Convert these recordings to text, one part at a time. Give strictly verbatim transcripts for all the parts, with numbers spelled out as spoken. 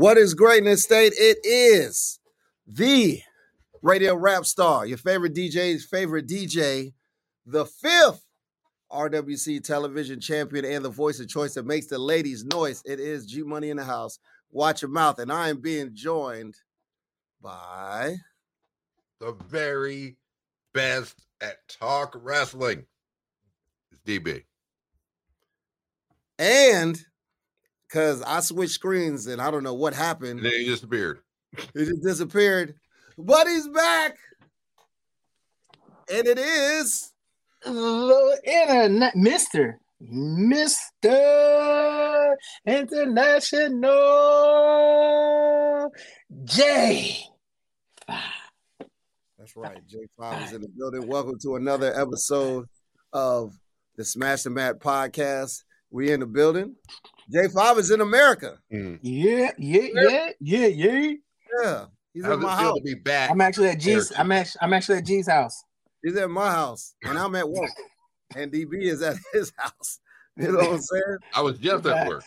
What is greatness state? It is the radio rap star, your favorite D J's favorite D J, the fifth R W C television champion and the voice of choice that makes the ladies noise. It is G-Money in the house. Watch your mouth. And I am being joined by the very best at talk wrestling. It's D B. And because I switched screens and I don't know what happened. And then he disappeared. He just disappeared. But he's back. And it is Hello, internet, Mister Mister International J five. That's right. J five is in the building. Welcome to another episode of the Smash the Mat podcast. We in the building. J five is in America. Mm. Yeah, yeah, yeah, yeah, yeah. Yeah. He's at my house. To be back. I'm actually at G's. I'm actually, I'm actually at G's house. He's at my house, and I'm at work, and D B is at his house. You know what I'm saying? I was just at work.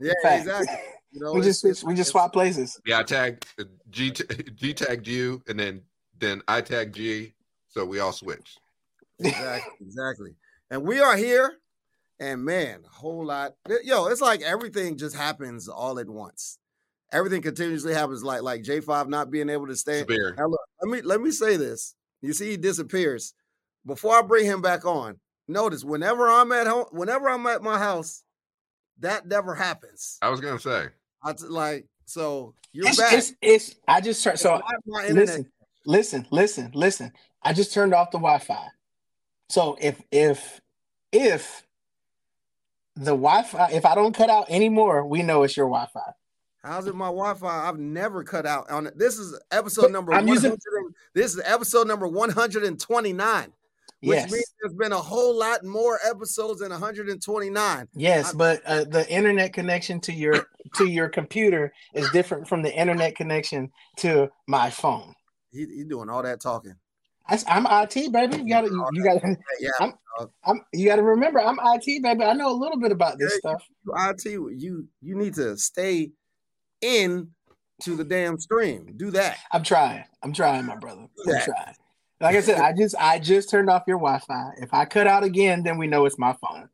Yeah, exactly. You know, we just it's, we just swap places. Yeah, I tagged G, G tagged you, and then then I tagged G, so we all switched. Exactly, exactly. And we are here, and man, a whole lot. Yo, it's like everything just happens all at once. Everything continuously happens, like like J five not being able to stand. Now, look, let me let me say this. You see, he disappears. Before I bring him back on, notice whenever I'm at home, whenever I'm at my house, that never happens. I was gonna say, I t- like so. You're it's, back. It's, it's. I just turned. So my listen, listen, listen, listen. I just turned off the Wi-Fi. So if if if the Wi-Fi, if I don't cut out anymore, we know it's your Wi-Fi. How's it my Wi-Fi? I've never cut out on it. This is episode number one hundred. Using... This is episode number one hundred twenty-nine, which yes. means there's been a whole lot more episodes than one hundred twenty-nine. Yes, I... but uh, the internet connection to your to your computer is different from the internet connection to my phone. He, he doing all that talking. I, I'm I T, baby. You gotta you, you gotta yeah. I'm, I'm, you gotta remember I'm I T, baby. I know a little bit about this yeah, stuff. I T, you you need to stay in to the damn stream. Do that. I'm trying. I'm trying, my brother. I'm yeah. trying. Like I said, I just I just turned off your Wi-Fi. If I cut out again, then we know it's my phone.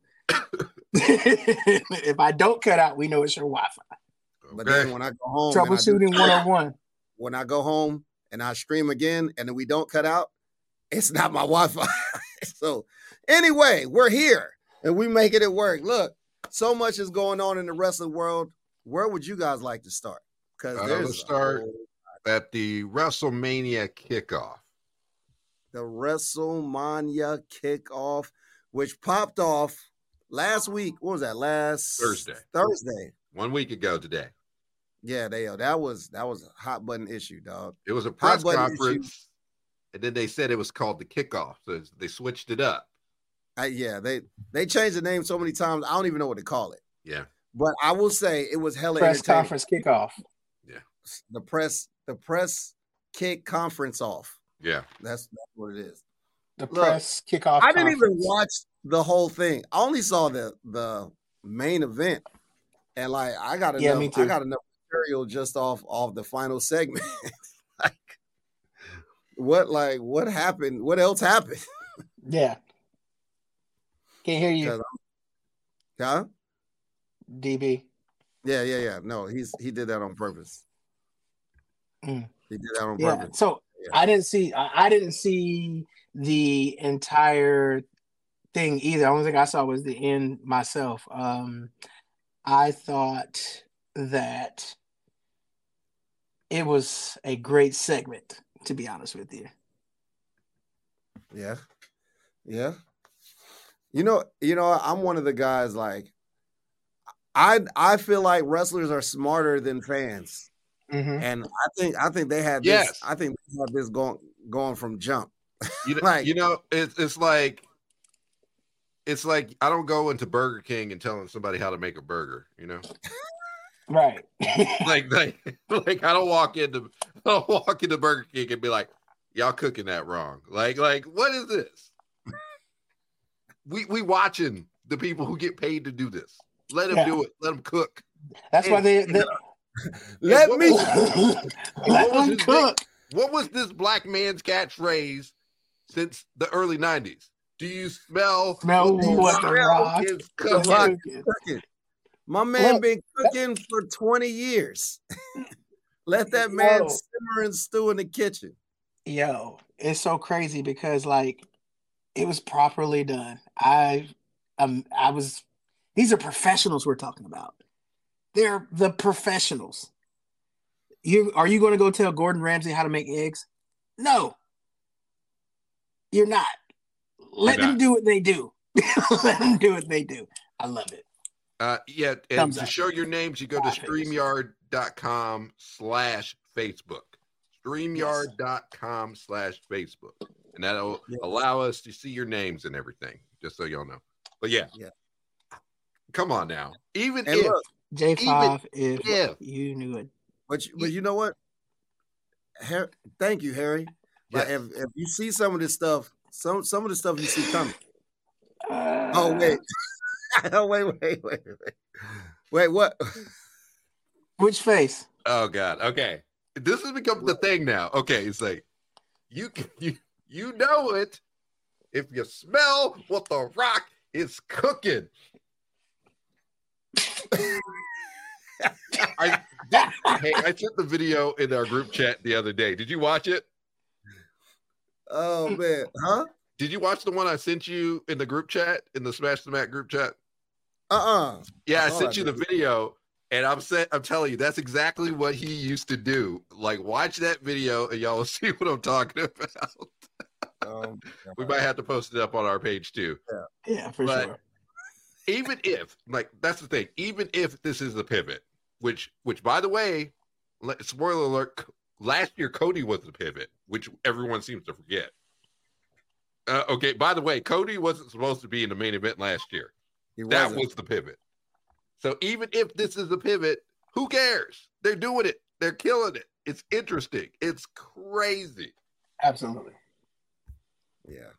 If I don't cut out, we know it's your Wi-Fi. Okay. But then when I go home, troubleshooting one oh one. When I go home and I stream again, and then we don't cut out, it's not my Wi-Fi. So anyway, we're here and we making it work. Look, so much is going on in the wrestling world. Where would you guys like to start? Because uh, let's start a... at the WrestleMania kickoff. The WrestleMania kickoff, which popped off last week. What was that? Last Thursday. Thursday. One week ago today. Yeah, they uh, that was that was a hot button issue, dog. It was a press conference, issue. And then they said it was called the kickoff, so they switched it up. Uh, yeah, they they changed the name so many times. I don't even know what to call it. Yeah. But I will say it was hella press conference kickoff. Yeah, the press, the press kick conference off. Yeah, that's, that's what it is. The Look, press kickoff. I didn't conference. even watch the whole thing. I only saw the the main event, and like I got enough. Yeah, me too. I got enough material just off of the final segment. Like what? Like what happened? What else happened? Yeah, can't hear you. Huh? D B. Yeah, yeah, yeah. No, he's he did that on purpose. Mm. He did that on yeah. purpose. So yeah. I didn't see I, I didn't see the entire thing either. The only thing I saw was the end myself. Um, I thought that it was a great segment, to be honest with you. Yeah. Yeah. You know, you know, I'm one of the guys like I I feel like wrestlers are smarter than fans, mm-hmm. and I think I think they had yes. this. I think they had this going going from jump. You know, like, you know it's it's like it's like I don't go into Burger King and telling somebody how to make a burger. You know, right? like like like I don't walk into I don't walk into Burger King and be like, y'all cooking that wrong. Like like what is this? we we watching the people who get paid to do this. Let them yeah. do it. Let them cook. That's and, why they, they Let me let him cook. What was this black man's catchphrase since the early nineties? Do you smell, smell what the Rock is cooking? My man Look. been cooking for twenty years. Let that man Yo. simmer and stew in the kitchen. Yo, it's so crazy because, like, it was properly done. I, um, I was. These are professionals we're talking about. They're the professionals. You are you going to go tell Gordon Ramsay how to make eggs? No, you're not. Let them do what they do. Let them do what they do. I love it. Uh, yeah, and Thumbs to up. Show your names, you go to StreamYard.com slash Facebook. StreamYard.com slash Facebook. And that'll yeah. allow us to see your names and everything, just so y'all know. But yeah. yeah. Come on now. Even and if look, J five, even if, if you knew it. But you, but you know what? Her- Thank you, Harry. Yes. Like if, if you see some of this stuff, some some of the stuff you see coming. Uh, oh wait, oh wait, wait, wait, wait, wait, what? Which face? Oh God. Okay, this has become the thing now. Okay, it's like you you you know it if you smell what the Rock is cooking. I did, hey, I sent the video in our group chat the other day. Did you watch it? Oh man, huh? Did you watch the one I sent you in the group chat in the Smash the Mat group chat? Uh-uh. Yeah, I, I sent I you did. the video, and I'm set, I'm telling you, that's exactly what he used to do. Like, watch that video, and y'all will see what I'm talking about. Um, we might have to post it up on our page too. Yeah, yeah, for but sure. Even if, like, that's the thing. Even if this is the pivot, which, which, by the way, spoiler alert. Last year, Cody was the pivot, which everyone seems to forget. Uh, okay, by the way, Cody wasn't supposed to be in the main event last year. He that was the pivot. So even if this is the pivot, who cares? They're doing it. They're killing it. It's interesting. It's crazy. Absolutely. Yeah.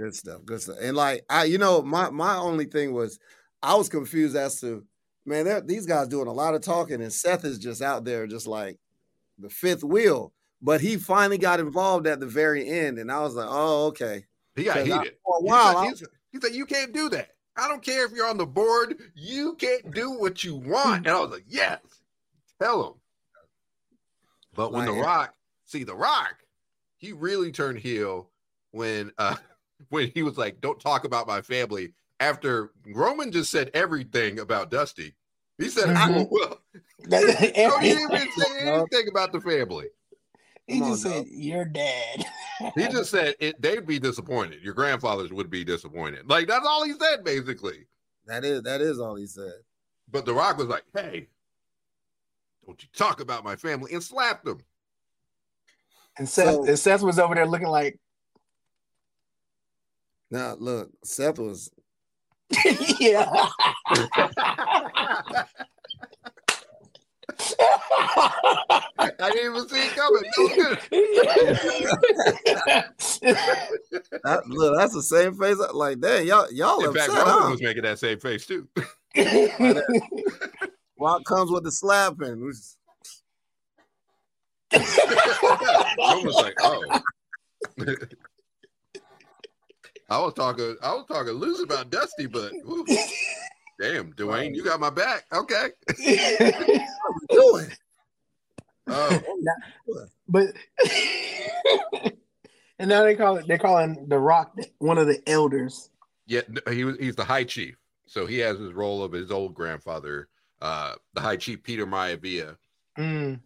Good stuff. Good stuff. And like, I, you know, my, my only thing was I was confused as to, man, these guys doing a lot of talking, and Seth is just out there just like, the fifth wheel, but he finally got involved at the very end, and I was like, "Oh, okay." He got heated I, for a while. He said, he said, "You can't do that. I don't care if you're on the board. You can't do what you want." And I was like, "Yes, tell him." But when like, the Rock, see the Rock, he really turned heel when uh, when he was like, "Don't talk about my family." After Roman just said everything about Dusty. He said, mm-hmm. I will. No, he didn't even say anything about the family. He Come just on, said, no. You're dead. He just said, it, they'd be disappointed. Your grandfathers would be disappointed. Like, that's all he said, basically. That is that is all he said. But The Rock was like, hey, don't you talk about my family, and slapped him. And Seth, so, and Seth was over there looking like. Now, look, Seth was. Yeah. I didn't even see it coming. That, look, that's the same face. Like, dang, y'all, y'all. In upset, fact, Roman huh? was making that same face too. Well, it comes with the slapping. Roman was like, oh. I was talking, I was talking loose about Dusty, but woo, damn, Dwayne, you got my back. Okay. What are we doing? But and now they call it. They're calling The Rock one of the elders. Yeah, he was. He's the High Chief, so he has his role of his old grandfather, uh, the High Chief Peter Maivia. Mm.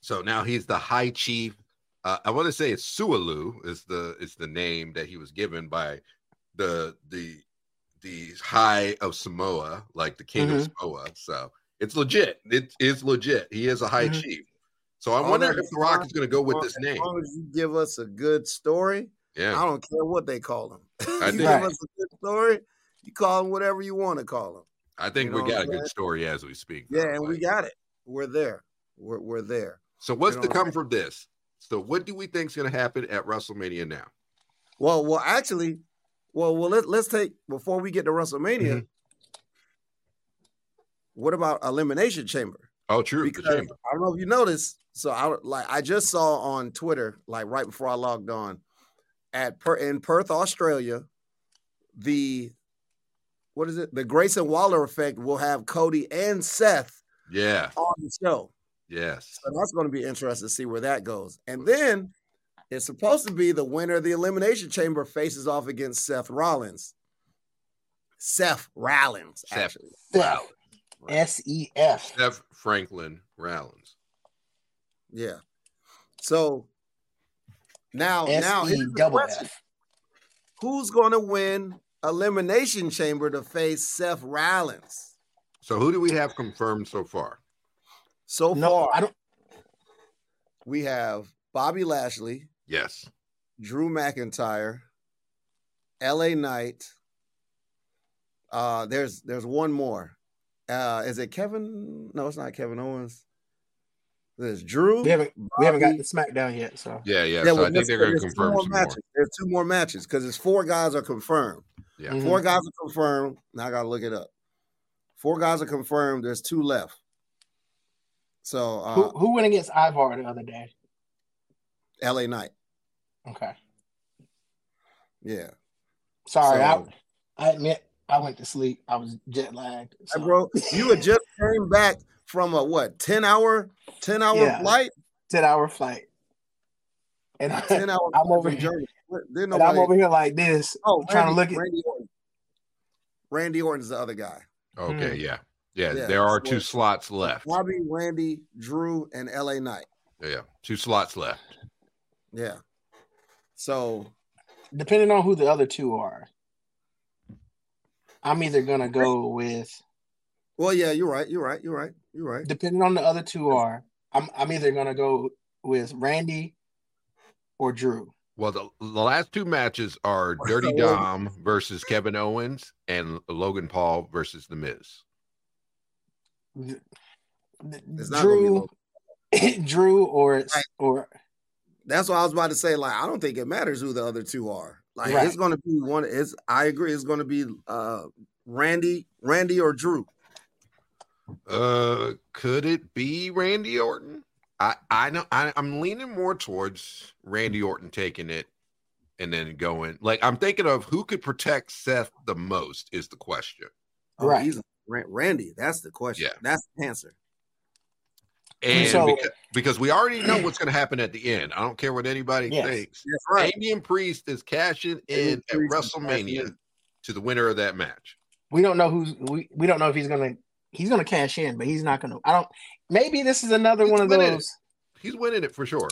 So now he's the High Chief. Uh, I want to say it's Sualu is the is the name that he was given by the the the high of Samoa, like the king mm-hmm. of Samoa. So it's legit. It is legit. He is a high mm-hmm. chief. So I wonder if The Rock is going to go with this name. As long as you give us a good story, yeah. I don't care what they call him. I you think, give us a good story, you call him whatever you want to call him. I think you we got a good story as we speak. Yeah, though, and like. we got it. We're there. We're we're there. So what's you know to come what I mean? from this? So what do we think is going to happen at WrestleMania now? Well, well, actually, well, well, let, let's take, before we get to WrestleMania, mm-hmm. what about Elimination Chamber? Oh, true. Because I don't know if you noticed. So I like I just saw on Twitter, like right before I logged on, at per, in Perth, Australia, the what is it? The Grayson Waller effect will have Cody and Seth. Yeah. On the show. Yes. So that's going to be interesting to see where that goes. And then it's supposed to be the winner of the Elimination Chamber faces off against Seth Rollins. Seth Rollins, Seth actually. Seth. S E F. Seth Franklin Rollins. Yeah. So now, now who's going to win Elimination Chamber to face Seth Rollins? So who do we have confirmed so far? So no, far, I don't... we have Bobby Lashley. Yes. Drew McIntyre. L A Knight. Uh, there's there's one more. Uh, is it Kevin? No, it's not Kevin Owens. There's Drew. We haven't Bobby. we haven't got the SmackDown yet, so yeah, yeah. yeah so I think they're going to confirm two some more. There's two more matches because it's four guys are confirmed. Yeah, mm-hmm. four guys are confirmed. Now I got to look it up. Four guys are confirmed. There's two left. So uh, who who went against Ivar the other day? L A Knight. Okay. Yeah. Sorry, so, I I admit. I went to sleep. I was jet lagged. So. Hey bro, you had just came back from a what ten hour yeah, flight? ten hour flight. And I, ten hour I'm over here. And I'm over here like this. Oh, Randy, trying to look at Randy Orton. Randy Orton's the other guy. Okay, mm. yeah. yeah. Yeah, there are so two slots left. Bobby, Randy, Drew, and L A Knight. Yeah, two slots left. Yeah. So depending on who the other two are. I'm either gonna go with. Well, yeah, you're right. You're right. You're right. You're right. Depending on the other two are, I'm I'm either gonna go with Randy or Drew. Well, the, the last two matches are Dirty Dom versus Kevin Owens and Logan Paul versus The Miz. The, the, Drew, Drew or right. or. That's what I was about to say. Like, I don't think it matters who the other two are. Like right. it's going to be one. It's I agree. It's going to be uh, Randy, Randy or Drew. Uh, could it be Randy Orton? I, I know I, I'm leaning more towards Randy Orton taking it and then going. Like I'm thinking of who could protect Seth the most is the question. Right, oh, he's, Randy. That's the question. Yeah. That's the answer. And so, because, because we already know what's going to happen at the end. I don't care what anybody yes, thinks. Right. Damian Priest is cashing in at WrestleMania to the winner of that match. We don't know who's we, we don't know if he's going to he's going to cash in, but he's not going to. I don't maybe this is another he's one of winning. Those. He's winning it for sure.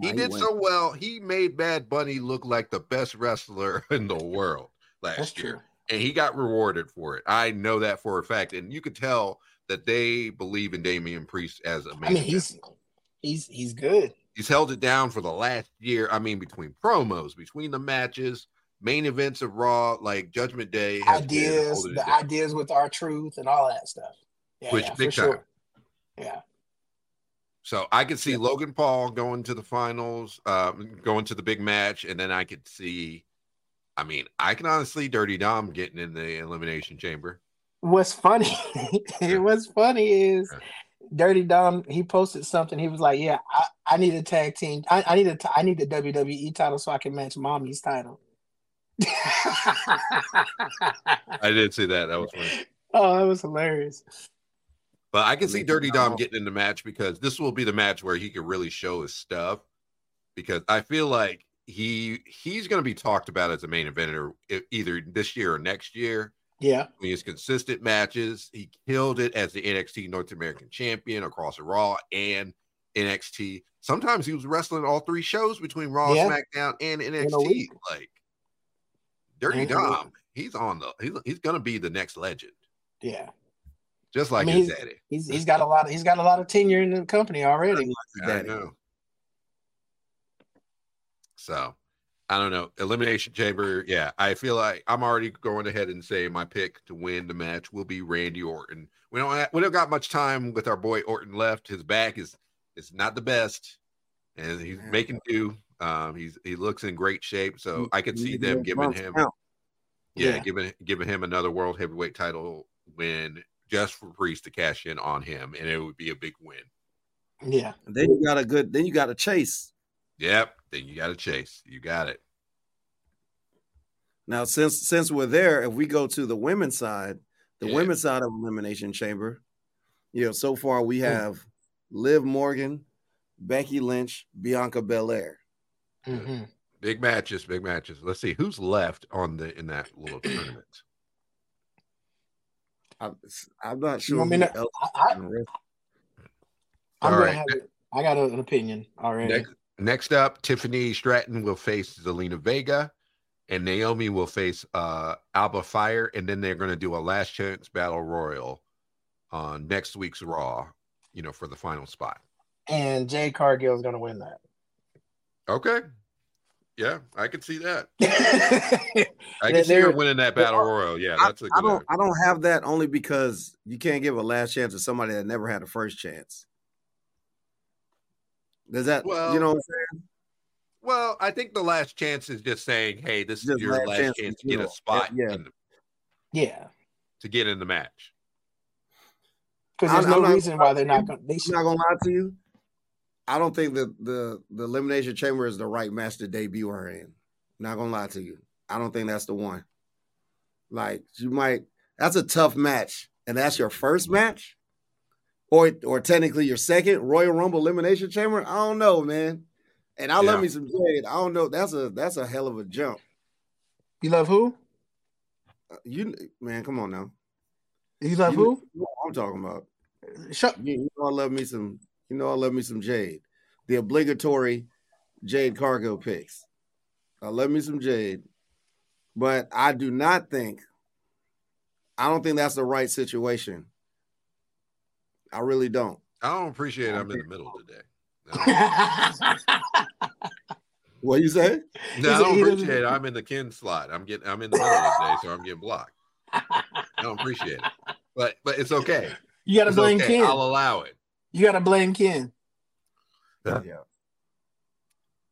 He nah, did he so well. He made Bad Bunny look like the best wrestler in the world last That's year. True. And he got rewarded for it. I know that for a fact, and you could tell that they believe in Damian Priest as a man. I mean, he's he's he's good. He's held it down for the last year. I mean, between promos, between the matches, main events of Raw, like Judgment Day, ideas, the ideas with R-Truth and all that stuff. Yeah, Which yeah, big time. Sure. Yeah. So I could see yeah. Logan Paul going to the finals, um, going to the big match, and then I could see. I mean, I can honestly Dirty Dom getting in the Elimination Chamber. What's funny, what's funny is Dirty Dom, he posted something. He was like, yeah, I, I need a tag team. I, I need a, t- I need the W W E title so I can match Mommy's title. I did see that. That was funny. Oh, that was hilarious. But I can see Dirty Dom getting in the match because this will be the match where he can really show his stuff because I feel like he he's going to be talked about as a main eventer either this year or next year. Yeah, I mean, his consistent matches. He killed it as the N X T North American champion across Raw and N X T. Sometimes he was wrestling all three shows between Raw, yeah. SmackDown, and N X T. Like Dirty Dom, he's on the. He's, he's gonna be the next legend. Yeah, just like I mean, his he's, daddy. He's he's got a lot. Of, he's got a lot of tenure in the company already. I know. So. I don't know. Elimination Chamber. Yeah. I feel like I'm already going ahead and saying my pick to win the match will be Randy Orton. We don't have, we don't got much time with our boy Orton left. His back is, is not the best and he's making do. Um, he's, he looks in great shape. So I could see them giving him, yeah, yeah. giving, giving him another world heavyweight title win just for Priest to cash in on him, and it would be a big win. Yeah. And then you got a good, then you got a chase. Yep. Then you got a chase. You got it. Now, since since we're there, if we go to the women's side, the yeah. women's side of Elimination Chamber, you know, so far we have mm. Liv Morgan, Becky Lynch, Bianca Belair. Mm-hmm. Big matches, big matches. Let's see who's left on the in that little tournament. I'm, I'm not sure. You know, I mean, I, I, I'm right. have, I got an opinion already. Next, next up, Tiffany Stratton will face Zelina Vega, and Naomi will face uh, Alba Fire, and then they're going to do a last chance battle royal on next week's Raw, you know, for the final spot. And Jade Cargill is going to win that. Okay. Yeah, I can see that. I can see her winning that battle royal. Yeah, that's a good I don't, I don't have that only because you can't give a last chance to somebody that never had a first chance. Does that, well, you know what I'm saying? Well, I think the last chance is just saying, hey, this just is your last, last chance, chance to get a spot. Yeah. In the, yeah. To get in the match. Because there's I'm, no I'm reason not, why they're not going to. I'm not going to lie to you. I don't think that the, the Elimination Chamber is the right match to debut her in. Not going to lie to you. I don't think that's the one. Like, you might, that's a tough match. And that's your first match? Or or technically your second Royal Rumble Elimination Chamber? I don't know, man. And I yeah. love me some Jade. I don't know. That's a that's a hell of a jump. You love who? Uh, you man, come on now. You love you, who? You know what I'm talking about. Shut. You, you know I love me some. You know I love me some Jade. The obligatory Jade Cargo picks. I love me some Jade, but I do not think. I don't think that's the right situation. I really don't. I don't appreciate it. I'm in the middle today. No. What you say? No, I don't appreciate it. I'm in the Ken slot. I'm getting. I'm in the middle today, so I'm getting blocked. I don't appreciate it, but but it's okay. You gotta it's blame okay. Ken. I'll allow it. You gotta blame Ken. Huh? Yeah.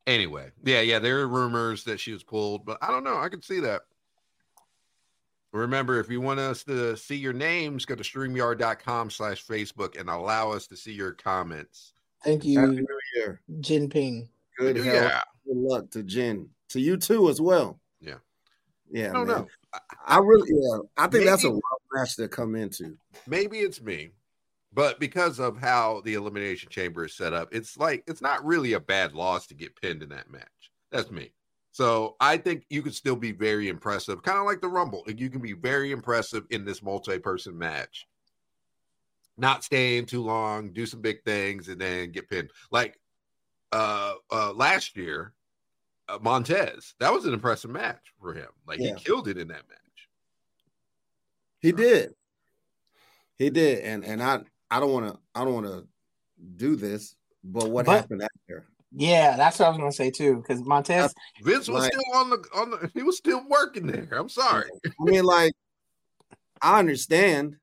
Anyway, yeah, yeah. There are rumors that she was pulled, but I don't know. I can see that. Remember, if you want us to see your names, go to StreamYard.com slash Facebook and allow us to see your comments. Thank you, Happy New Year. Jinping. Good health. Yeah. Good luck to Jin. To you too as well. Yeah. Yeah. I don't man. know. I, I really yeah, I think maybe, that's a rough match to come into. Maybe it's me, but because of how the Elimination Chamber is set up, it's like it's not really a bad loss to get pinned in that match. That's me. So I think you can still be very impressive, kind of like the Rumble. You can be very impressive in this multi-person match. Not staying too long, do some big things, and then get pinned. Like uh, uh, last year, uh, Montez, that was an impressive match for him. Like yeah. he killed it in that match. He did. He did, and and I I don't want to I don't want to do this, but what but- happened after? Yeah, that's what I was gonna say too. Because Montez, Vince was like, still on the on the. He was still working there. I'm sorry. I mean, like, I understand.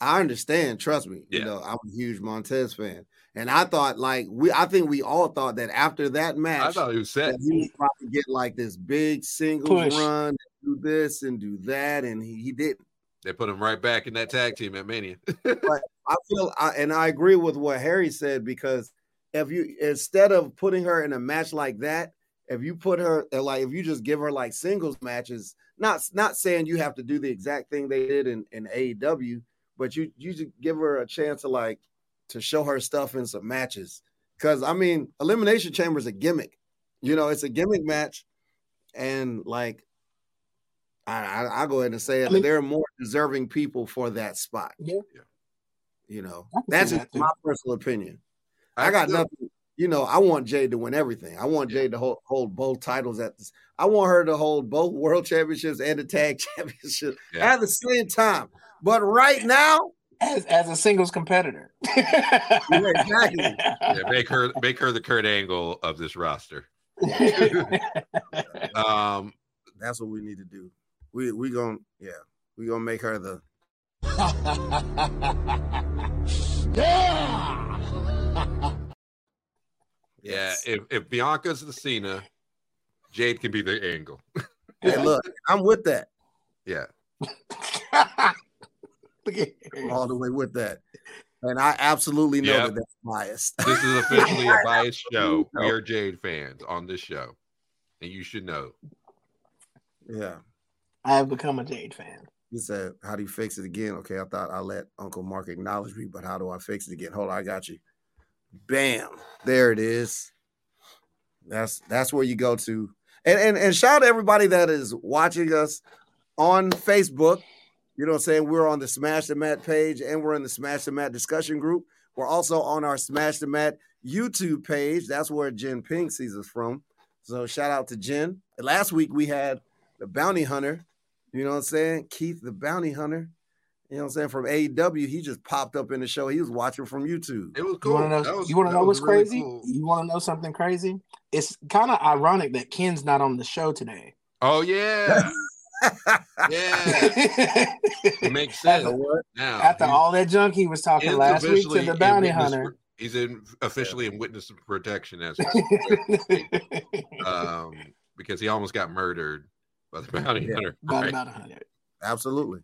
I understand. Trust me. Yeah. You know, I'm a huge Montez fan, and I thought like we. I think we all thought that after that match, I thought he was set. He was about to get like this big singles run, and do this and do that, and he, he didn't. They put him right back in that tag team at Mania. But I feel, I, and I agree with what Harry said because. If you instead of putting her in a match like that, if you put her like if you just give her like singles matches, not not saying you have to do the exact thing they did in, in A E W, but you you just give her a chance to like to show her stuff in some matches. Because I mean, Elimination Chamber is a gimmick, you know, it's a gimmick match, and like I, I I'll go ahead and say it, I mean, there are more deserving people for that spot. Yeah, you know, that's just my personal opinion. I got nothing, you know. I want Jade to win everything. I want Jade to hold, hold both titles at this. I want her to hold both world championships and the tag championship yeah. at the same time. But right now, as as a singles competitor, yeah, exactly. Yeah, make her make her the Kurt Angle of this roster. um, that's what we need to do. We we gonna yeah, we gonna make her the. Yeah. Yeah, if, if Bianca's the Cena, Jade can be the Angle. Hey, look, I'm with that. Yeah. Look at all the way with that. And I absolutely know yep. that that's biased. This is officially a biased show. We are Jade fans on this show. And you should know. Yeah. I have become a Jade fan. He said, how do you fix it again? Okay, I thought I let Uncle Mark acknowledge me, but how do I fix it again? Hold on, I got you. Bam. There it is. That's that's where you go to. And, and, and shout out to everybody that is watching us on Facebook. You know what I'm saying? We're on the Smash the Mat page, and we're in the Smash the Mat discussion group. We're also on our Smash the Mat YouTube page. That's where Jen Ping sees us from. So shout out to Jen. Last week we had the Bounty Hunter. You know what I'm saying? Keith the Bounty Hunter. You know what I'm saying? From A E W, he just popped up in the show. He was watching from YouTube. It was cool. You want to know, know what's really crazy? Cool. You want to know something crazy? It's kind of ironic that Ken's not on the show today. Oh, yeah. Yeah, it makes sense. After, now, after all that junk he was talking last week to the Bounty Hunter, he's in officially in witness protection as well, um, because he almost got murdered by the Bounty yeah, Hunter. By right? Bounty Hunter, absolutely.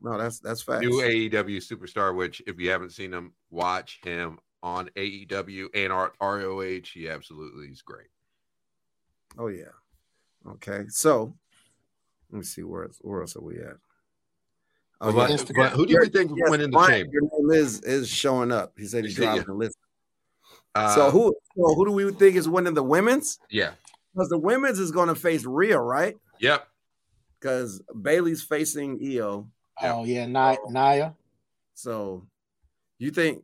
No, that's that's facts. New A E W superstar, which if you haven't seen him, watch him on A E W and R O H. He absolutely is great. Oh yeah. Okay, so. Let me see where else, where else are we at? Oh, but, yeah. but who do you think yes, went in the chamber? Your name is, is showing up. He said he's driving the list. Uh, so who so who do we think is winning the women's? Yeah, because the women's is going to face Rhea, right? Yep. Because Bailey's facing Io. Oh yeah, Nia. Nia. So you think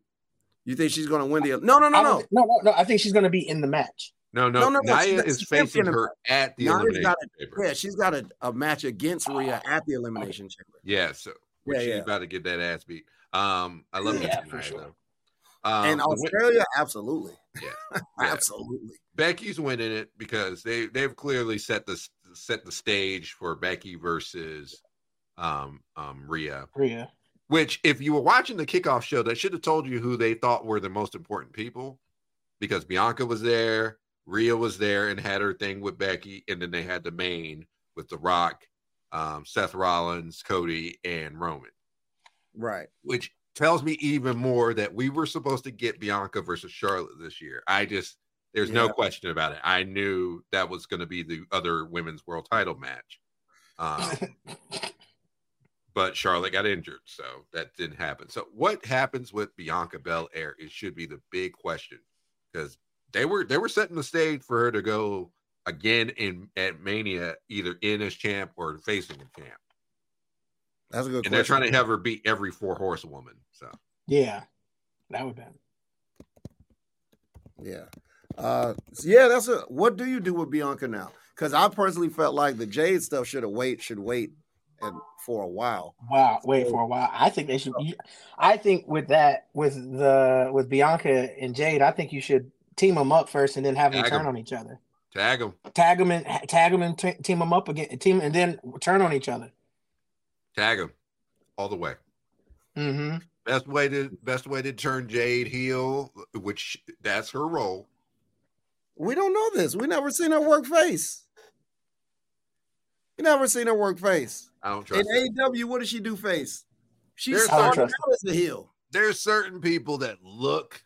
you think she's going to win the? No, no, no, no, no, no, no. I think she's going to be in the match. No, no, no, no, Nia is facing her at the elimination chamber. Yeah, she's got a, a match against Rhea at the elimination chamber. Yeah, so yeah, she's yeah. about to get that ass beat. Um, I love yeah, that for Nia, sure. though. Um, and Australia, absolutely. Yeah, yeah. Absolutely. Becky's winning it because they they've clearly set the set the stage for Becky versus um um Rhea. Rhea. Which, if you were watching the kickoff show, that should have told you who they thought were the most important people, because Bianca was there. Rhea was there and had her thing with Becky, and then they had the main with The Rock, um, Seth Rollins, Cody, and Roman. Right. Which tells me even more that we were supposed to get Bianca versus Charlotte this year. I just, there's yeah. no question about it. I knew that was going to be the other women's world title match. Um, but Charlotte got injured, so that didn't happen. So what happens with Bianca Belair? It should be the big question, because They were they were setting the stage for her to go again in at Mania, either in as champ or facing the champ. That's a good and question. They're trying to have her beat every four horsewoman. So yeah, that would be. Yeah, uh, so yeah. That's a. What do you do with Bianca now? Because I personally felt like the Jade stuff should have wait should wait, and for a while. Wow, wait for a while. I think they should. I think with that with the with Bianca and Jade, I think you should. Team them up first, and then have them tag turn em. on each other. Tag them, tag them, and tag them, and t- team them up again. Team and then turn on each other. Tag them all the way. Mm-hmm. Best way to best way to turn Jade heel, which that's her role. We don't know this. We never seen her work face. We never seen her work face. I don't trust. In A E W, what does she do face? She started out as a heel. There's certain people that look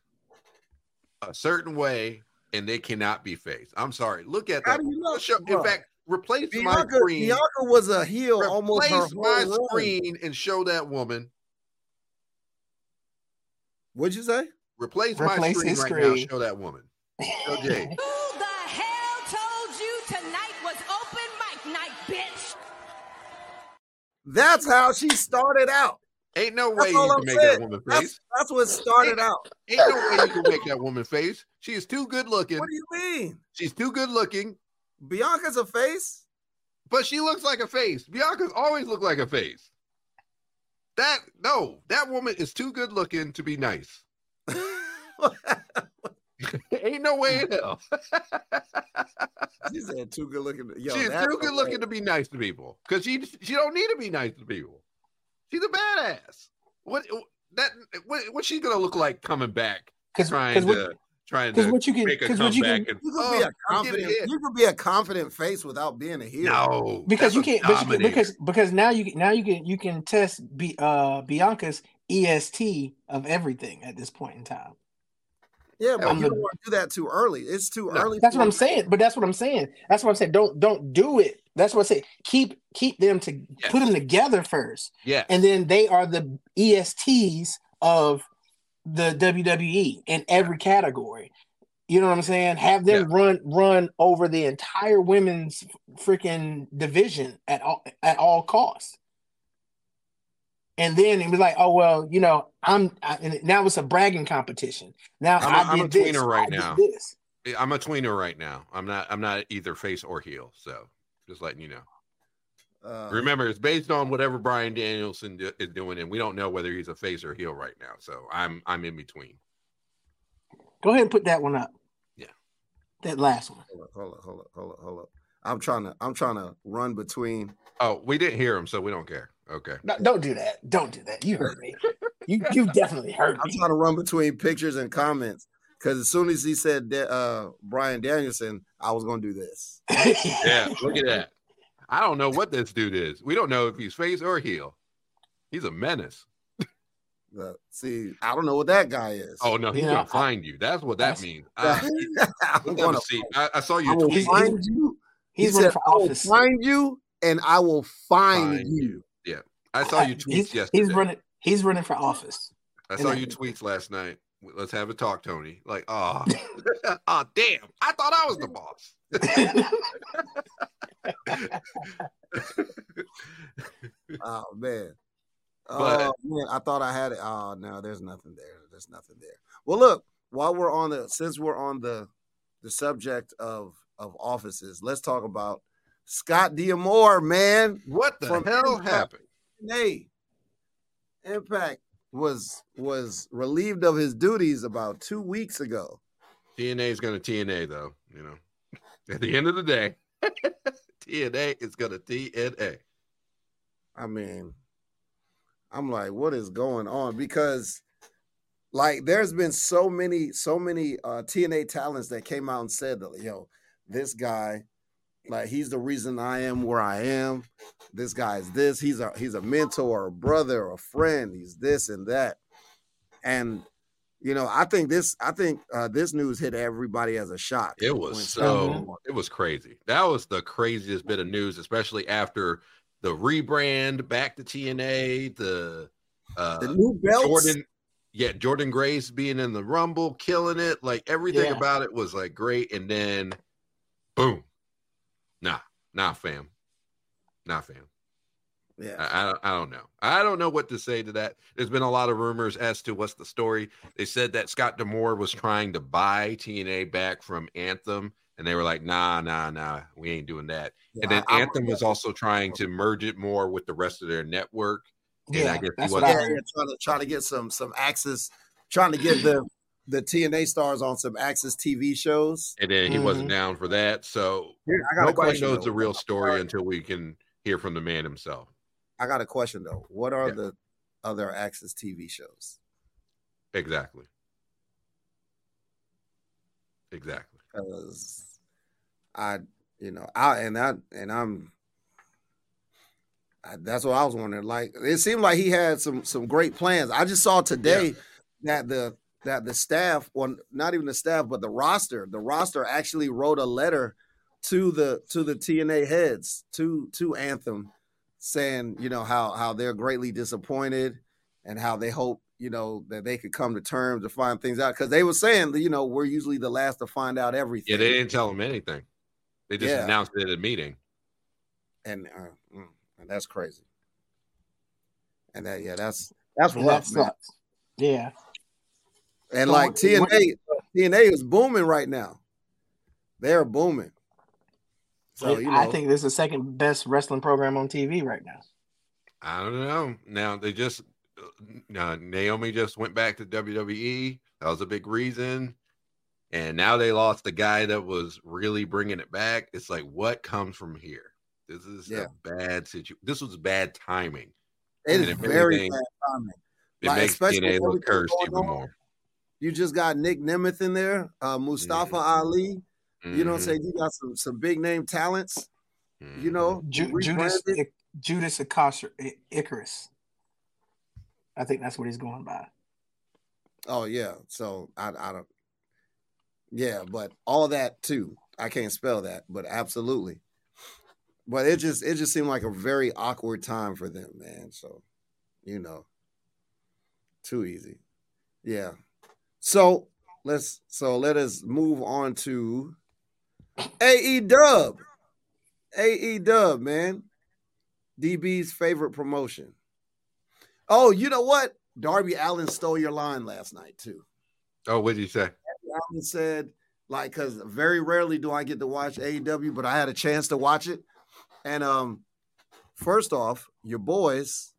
a certain way, and they cannot be faced. I'm sorry. Look at How that. Do you know, show, in fact, replace Bianca, my screen. Bianca was a heel replace almost her my whole screen run. And show that woman. What'd you say? Replace, replace my screen right screen. now. Show that woman. Show Jade. Who the hell told you tonight was open mic night, bitch? That's how she started out. Ain't no way you can make that woman face. That's, that's what started out. Ain't no way you can make that woman face. She is too good looking. What do you mean? She's too good looking. Bianca's a face? But she looks like a face. Bianca's always looked like a face. That, no, that woman is too good looking to be nice. Ain't no way in hell. She said too good looking. Yo, she's too good looking to be nice to people. Because she, she don't need to be nice to people. She's a badass. What that? What, what's she gonna look like coming back? Cause, trying cause to trying to what you can, make a comeback. You can, and, you, can oh, be a confident, you can be a confident face without being a heel. No, because you can't, but you can, because because now you now you can you can test B, uh, Bianca's E S T of everything at this point in time. Yeah, but I'm you the, don't want to do that too early. It's too no, early. That's what I'm saying. But that's what I'm saying. That's what I'm saying. Don't don't do it. That's what I say. Keep keep them to yes. put them together first. Yeah, and then they are the E S Ts of the W W E in every category. You know what I'm saying? Have them yeah. run run over the entire women's freaking division at all at all costs. And then it was like, oh well, you know, I'm I, and now it's a bragging competition. Now I'm, I did I'm a this, tweener right I now. This. I'm a tweener right now. I'm not. I'm not either face or heel. So. Just letting you know. Uh, Remember, it's based on whatever Bryan Danielson do, is doing, and we don't know whether he's a face or heel right now. So I'm I'm in between. Go ahead and put that one up. Yeah, that last one. Hold up, hold up, hold up, hold up, hold up. I'm trying to I'm trying to run between. Oh, we didn't hear him, so we don't care. Okay. No, don't do that. Don't do that. You heard me. you you definitely heard me. I'm trying to run between pictures and comments. Because as soon as he said that, uh, Bryan Danielson, I was going to do this. Yeah, look at that. I don't know what this dude is. We don't know if he's face or heel. He's a menace. Uh, see, I don't know what that guy is. Oh, no, he's going to find you. That's what that I, means. I, I'm gonna, see. I, I saw you. I will tweet. Find you. He's he said, for I will find you, and I will find, find you. you. Yeah, I saw you tweets he's, yesterday. He's running, he's running for office. I saw you tweets last night. Let's have a talk, Tony. Like, oh, oh, damn. I thought I was the boss. Oh, man. But, oh, man. I thought I had it. Oh, no, there's nothing there. There's nothing there. Well, look, while we're on the, since we're on the the subject of, of offices, let's talk about Scott D'Amore, man. What the From hell Impact, happened? Hey, Impact. was was relieved of his duties about two weeks ago. T N A is going to T N A, though. You know, at the end of the day, T N A is going to T N A. I mean, I'm like, what is going on? Because, like, there's been so many, so many uh, T N A talents that came out and said, yo, this guy, like, he's the reason I am where I am. This guy's this. He's a he's a mentor, a brother, a friend. He's this and that. And you know, I think this. I think uh, this news hit everybody as a shock. It was so. It was crazy. That was the craziest bit of news, especially after the rebrand back to T N A. The uh, the new belts. Jordan, yeah, Jordan Grace being in the Rumble, killing it. Like everything yeah. about it was like great. And then, boom. Nah, nah, fam. Nah, fam. Yeah, I, I, I don't know. I don't know what to say to that. There's been a lot of rumors as to what's the story. They said that Scott D'Amore was trying to buy T N A back from Anthem, and they were like, nah, nah, nah, we ain't doing that. Yeah, and then I, Anthem I was also trying to merge it more with the rest of their network. Yeah, and I guess that's what I heard. Trying to, trying to get some, some access, trying to get the, the T N A stars on some Access T V shows. And then he mm-hmm. wasn't down for that. So Dude, I got nobody a question, knows though. the real story until we can hear from the man himself. I got a question, though. What are yeah. the other Access T V shows? Exactly. Exactly. Because I, you know, I and I and I'm. I, that's what I was wondering. Like, it seemed like he had some some great plans. I just saw today yeah. that the. that the staff, or not even the staff, but the roster, the roster actually wrote a letter to the to the T N A heads, to to Anthem, saying, you know, how how they're greatly disappointed and how they hope, you know, that they could come to terms to find things out. Because they were saying, you know, we're usually the last to find out everything. Yeah, they didn't tell them anything. They just yeah. announced it at a meeting. And, uh, and that's crazy. And that, yeah, that's, that's rough, man. Yeah. And so like T N A, T N A is booming right now. They're booming. So you know, I think this is the second best wrestling program on T V right now. I don't know. Now they just uh, Naomi just went back to W W E. That was a big reason. And now they lost the guy that was really bringing it back. It's like, what comes from here? This is yeah. a bad situation. This was bad timing. It is very bad timing. It like, makes T N A look cursed even more. You just got Nick Nemeth in there, uh, Mustafa mm-hmm. Ali. You know what I'm saying? You got some some big name talents. Mm-hmm. You know, Ju- Judas I- Judas Akasha, I- Icarus. I think that's what he's going by. Oh yeah, so I I don't. Yeah, but all that too. I can't spell that, but absolutely. But it just it just seemed like a very awkward time for them, man. So, you know, too easy. Yeah. So let's so let us move on to A E W. A E W, man. D B's favorite promotion. Oh, you know what? Darby Allin stole your line last night too. Oh, what did you say? Darby Allin said, like, because very rarely do I get to watch A E W, but I had a chance to watch it. And um, first off, your boys,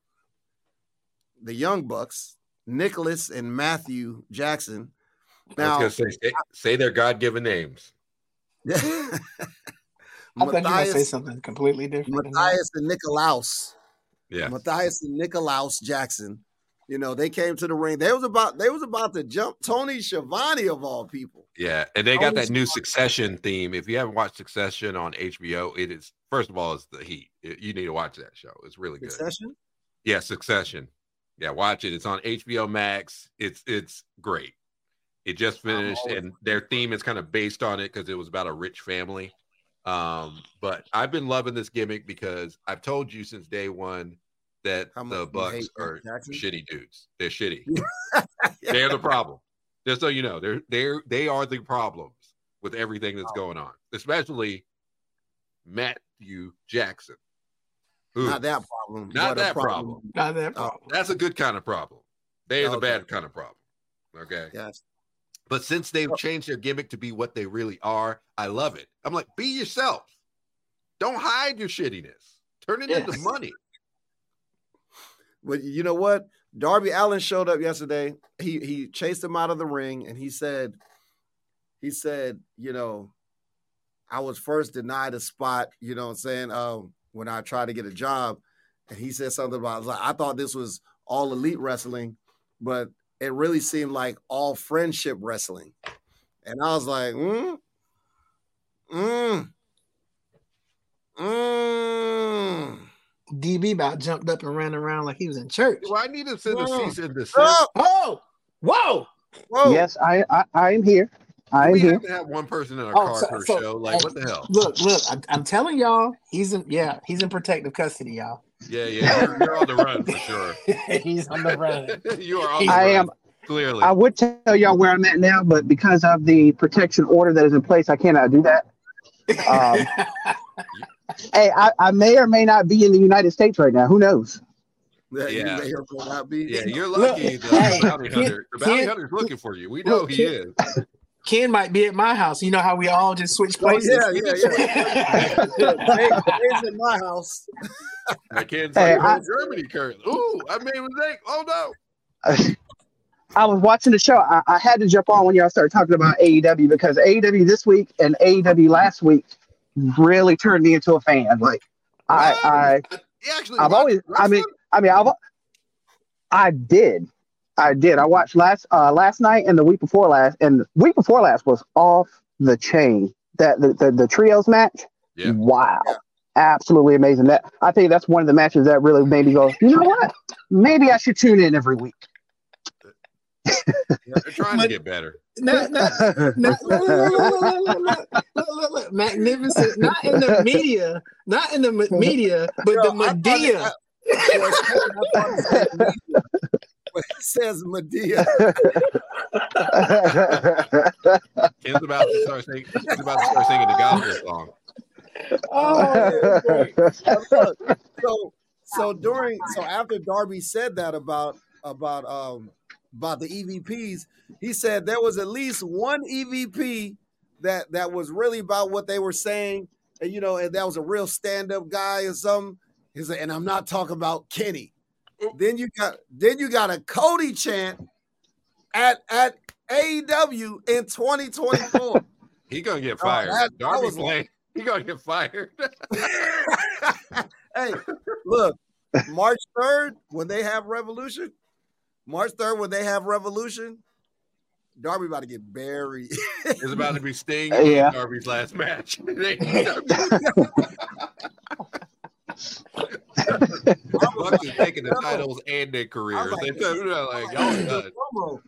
the Young Bucks, Nicholas and Matthew Jackson. Now, I was gonna say, say, say their God-given names. I thought you might say something completely different. Matthias and Nikolaus. Yeah. Matthias and Nikolaus Jackson. You know, they came to the ring. They was about they was about to jump Tony Schiavone of all people. Yeah, and they got Tony that new Schiavone. Succession theme. If you haven't watched Succession on H B O, it is first of all, it's the heat. It, you need to watch that show. It's really good. Succession? Yeah, Succession. Yeah, watch it. It's on H B O Max. It's it's great. It just finished, always- and their theme is kind of based on it because it was about a rich family. Um, but I've been loving this gimmick because I've told you since day one that the Bucks are Jackson? shitty dudes. They're shitty. Yeah. They're the problem. Just so you know, they're they're they are the problems with everything that's oh. going on, especially Matthew Jackson. Ooh. Not that problem. Not what that problem. problem. Not that problem. Oh. That's a good kind of problem. They are the okay. bad kind of problem. Okay. Yes. But since they've changed their gimmick to be what they really are, I love it. I'm like, be yourself. Don't hide your shittiness. Turn it yes. into money. But you know what? Darby Allin showed up yesterday. He he chased him out of the ring, and he said, he said, you know, I was first denied a spot, you know what I'm saying, um, when I tried to get a job. And he said something about, I, was like, I thought this was all elite wrestling, but it really seemed like all friendship wrestling. And I was like, mm, mm, mm. D B about jumped up and ran around like he was in church. Well, I need to send whoa. a cease and desist. Whoa, whoa, whoa, whoa. Yes, I, I, I am here. I am we here. We have to have one person in our oh, car so, per so, show. Like, hey, what the hell? Look, look, I, I'm telling y'all, he's in, yeah, he's in protective custody, y'all. Yeah, yeah, you're, you're on the run for sure. He's on the run. You are on the I run. I am. Clearly. I would tell y'all where I'm at now, but because of the protection order that is in place, I cannot do that. Um, Hey, I, I may or may not be in the United States right now. Who knows? Yeah, yeah, you may or not be. Yeah, you're lucky. Look, the hey, bounty hunter, the bounty hunter's looking for you. We know look, he Ken, is. Ken might be at my house. You know how we all just switch places. Oh, yeah, yeah, yeah. Ken's in my house. I can't say hey, in Germany currently. Ooh, I made a mistake. Oh no. I was watching the show. I, I had to jump on when y'all started talking about A E W because A E W this week and A E W last week really turned me into a fan. Like I, I, actually I've always. I mean, I mean, I, I did, I did. I watched last uh, last night and the week before last, and the week before last was off the chain. That the the, the trios match. Yeah. Wow, yeah. Absolutely amazing. That I think that's one of the matches that really made me go, you know what? Maybe I should tune in every week. They're trying but, to get better. Not, not, not, look, look, look, look, look, magnificent. Not in the media. Not in the media, but girl, the Medea. It says Medea. Ken's about to start singing. Ken's about to start singing the gospel song. Oh, look, so so during so after Darby said that about about um. about the E V Ps, he said there was at least one E V P that, that was really about what they were saying, and you know, and that was a real stand-up guy or something. He's like, and I'm not talking about Kenny. Then you got then you got a Cody chant at at A E W in twenty twenty-four. He gonna get fired. Uh, that, Darby Blaine, he gonna get fired. Hey, look, March third when they have Revolution. March third, when they have Revolution, Darby about to get buried. It's about to be Sting and yeah. Darby's last match. Bucks is taking the titles and their careers. Like, they like, y'all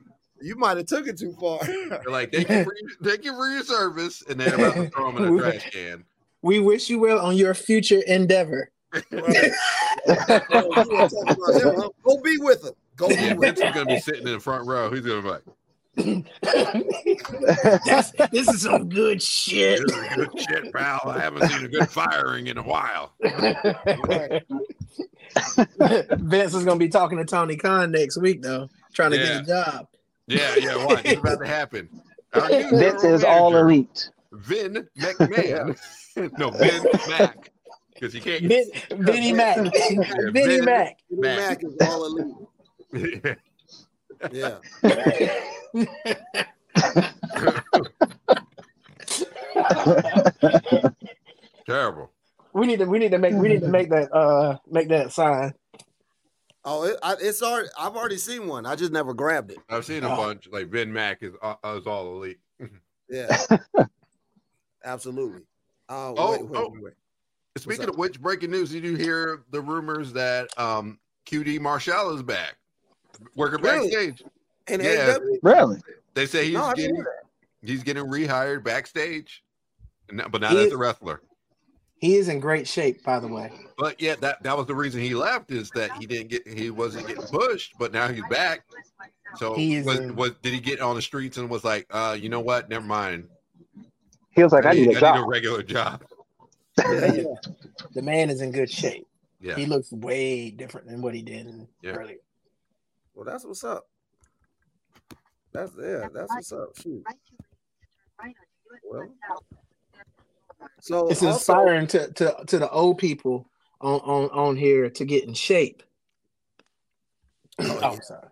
you might have took it too far. They're like, thank you, for your, thank you for your service, and then about to throw them in a trash can. We wish you well on your future endeavor. Right. Go be with him. Go be yeah, with him. He's gonna be sitting in the front row. He's gonna be like. this, this is some good shit. This is good shit, pal. I haven't seen a good firing in a while. Vince is gonna be talking to Tony Khan next week, though, trying to yeah. get a job. Yeah, yeah, why? It's about to happen. Vince is all elite. Vin McMahon. No, Vin Mac. Because you can't. Vin, Vinny Mac. Vinny Vin Mac. Vinny Mac is all elite. Yeah. Yeah. Terrible. We need to. We need to make. We need to make that. Uh, make that sign. Oh, it, I, it's already. I've already seen one. I just never grabbed it. I've seen a oh. bunch. Like Ben Mack is uh, is all elite. Yeah. Absolutely. Uh, oh, wait, wait, oh. Wait, wait. Speaking of which, breaking news. Did you hear the rumors that um, Q D Marshall is back? Working really? Backstage, and yeah, really, they say he's no, getting he's getting rehired backstage, but not he as is, a wrestler. He is in great shape, by the way. But yeah, that, that was the reason he left is that he didn't get he wasn't getting pushed, but now he's back. So he is was, a, was did he get on the streets and was like, uh, you know what, never mind. He was like, I, I, need, a I job. need a regular job. Yeah, yeah. The man is in good shape. Yeah, he looks way different than what he did yeah. earlier. Well, that's what's up. That's yeah, that's what's up. Shoot. Well, so it's also inspiring to, to, to the old people on, on, on here to get in shape. Oh, oh sorry.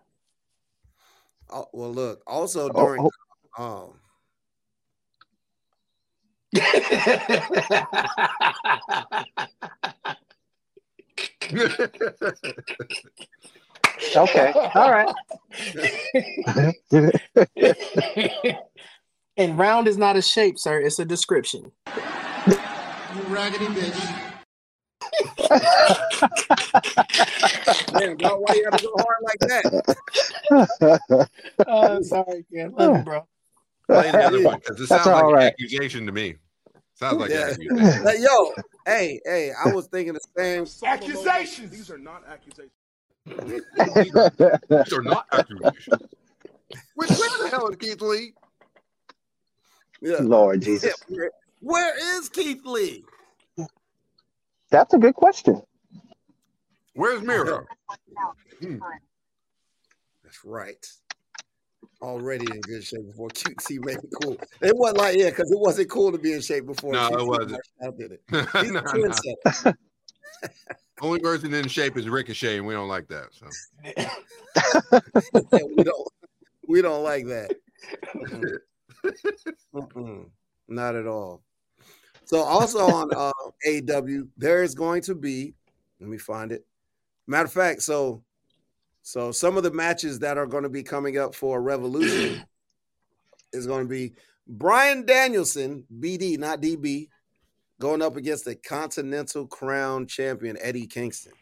Oh, well, look. Also during oh, oh. um. Okay. All right. And round is not a shape, sir. It's a description. You raggedy bitch. Man, God, why you have to go hard like that? uh, sorry, Ken. Love you, bro. Play another one because it sounds like right. an accusation to me. Sounds like yeah. an accusation. Like, yo, hey, hey, I was thinking the same. Accusations. These are not accusations. These are not accusations. Where, where the hell is Keith Lee? Yeah. Lord Jesus. Yeah, where, where is Keith Lee? That's a good question. Where's Miro? Hmm. That's right. Already in good shape before Q T made it cool. It wasn't like, yeah, because it wasn't cool to be in shape before. No, Q T it wasn't. I did it. He's no, a no. Only person in shape is Ricochet, and we don't like that. So yeah, we don't, we don't like that. Mm-mm. Mm-mm. Not at all. So also on uh, A E W, there is going to be. Let me find it. Matter of fact, so so some of the matches that are going to be coming up for Revolution is going to be Bryan Danielson, B D, not D B. Going up against the Continental Crown champion, Eddie Kingston.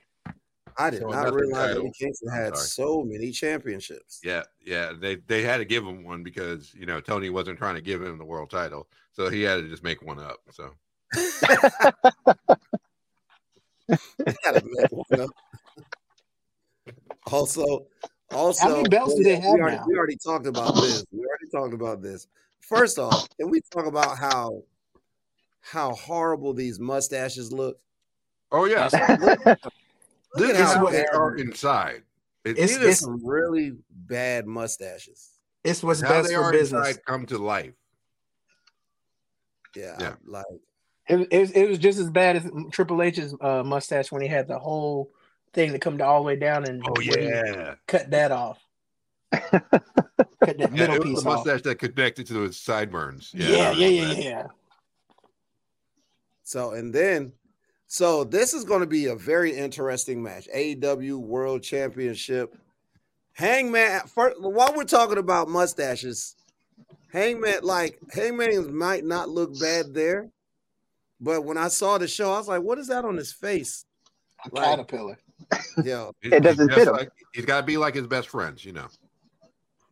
I did so not realize title. Eddie Kingston had so many championships. Yeah, yeah. They they had to give him one because, you know, Tony wasn't trying to give him the world title. So he had to just make one up. So. one up. Also, also. How many belts do they have we already, now? We already talked about this. We already talked about this. First off, can we talk about how How horrible these mustaches look! Oh yeah, look, look this is what they are inside. It, it's, it's some really bad mustaches. It's what's how best they for are business. Inside come to life. Yeah, yeah. like it, it, it was just as bad as Triple H's uh, mustache when he had the whole thing to come to all the way down and oh yeah, cut that off. cut that yeah, middle it was piece the mustache off. That connected to his sideburns. Yeah, yeah, yeah, yeah. yeah. So, and then, so this is going to be a very interesting match. A E W World Championship. Hangman, first, while we're talking about mustaches, Hangman, like Hangman might not look bad there, but when I saw the show, I was like, "What is that on his face?" A like, caterpillar. Yo, it, it doesn't fit him. Like, he's got to be like his best friends, you know.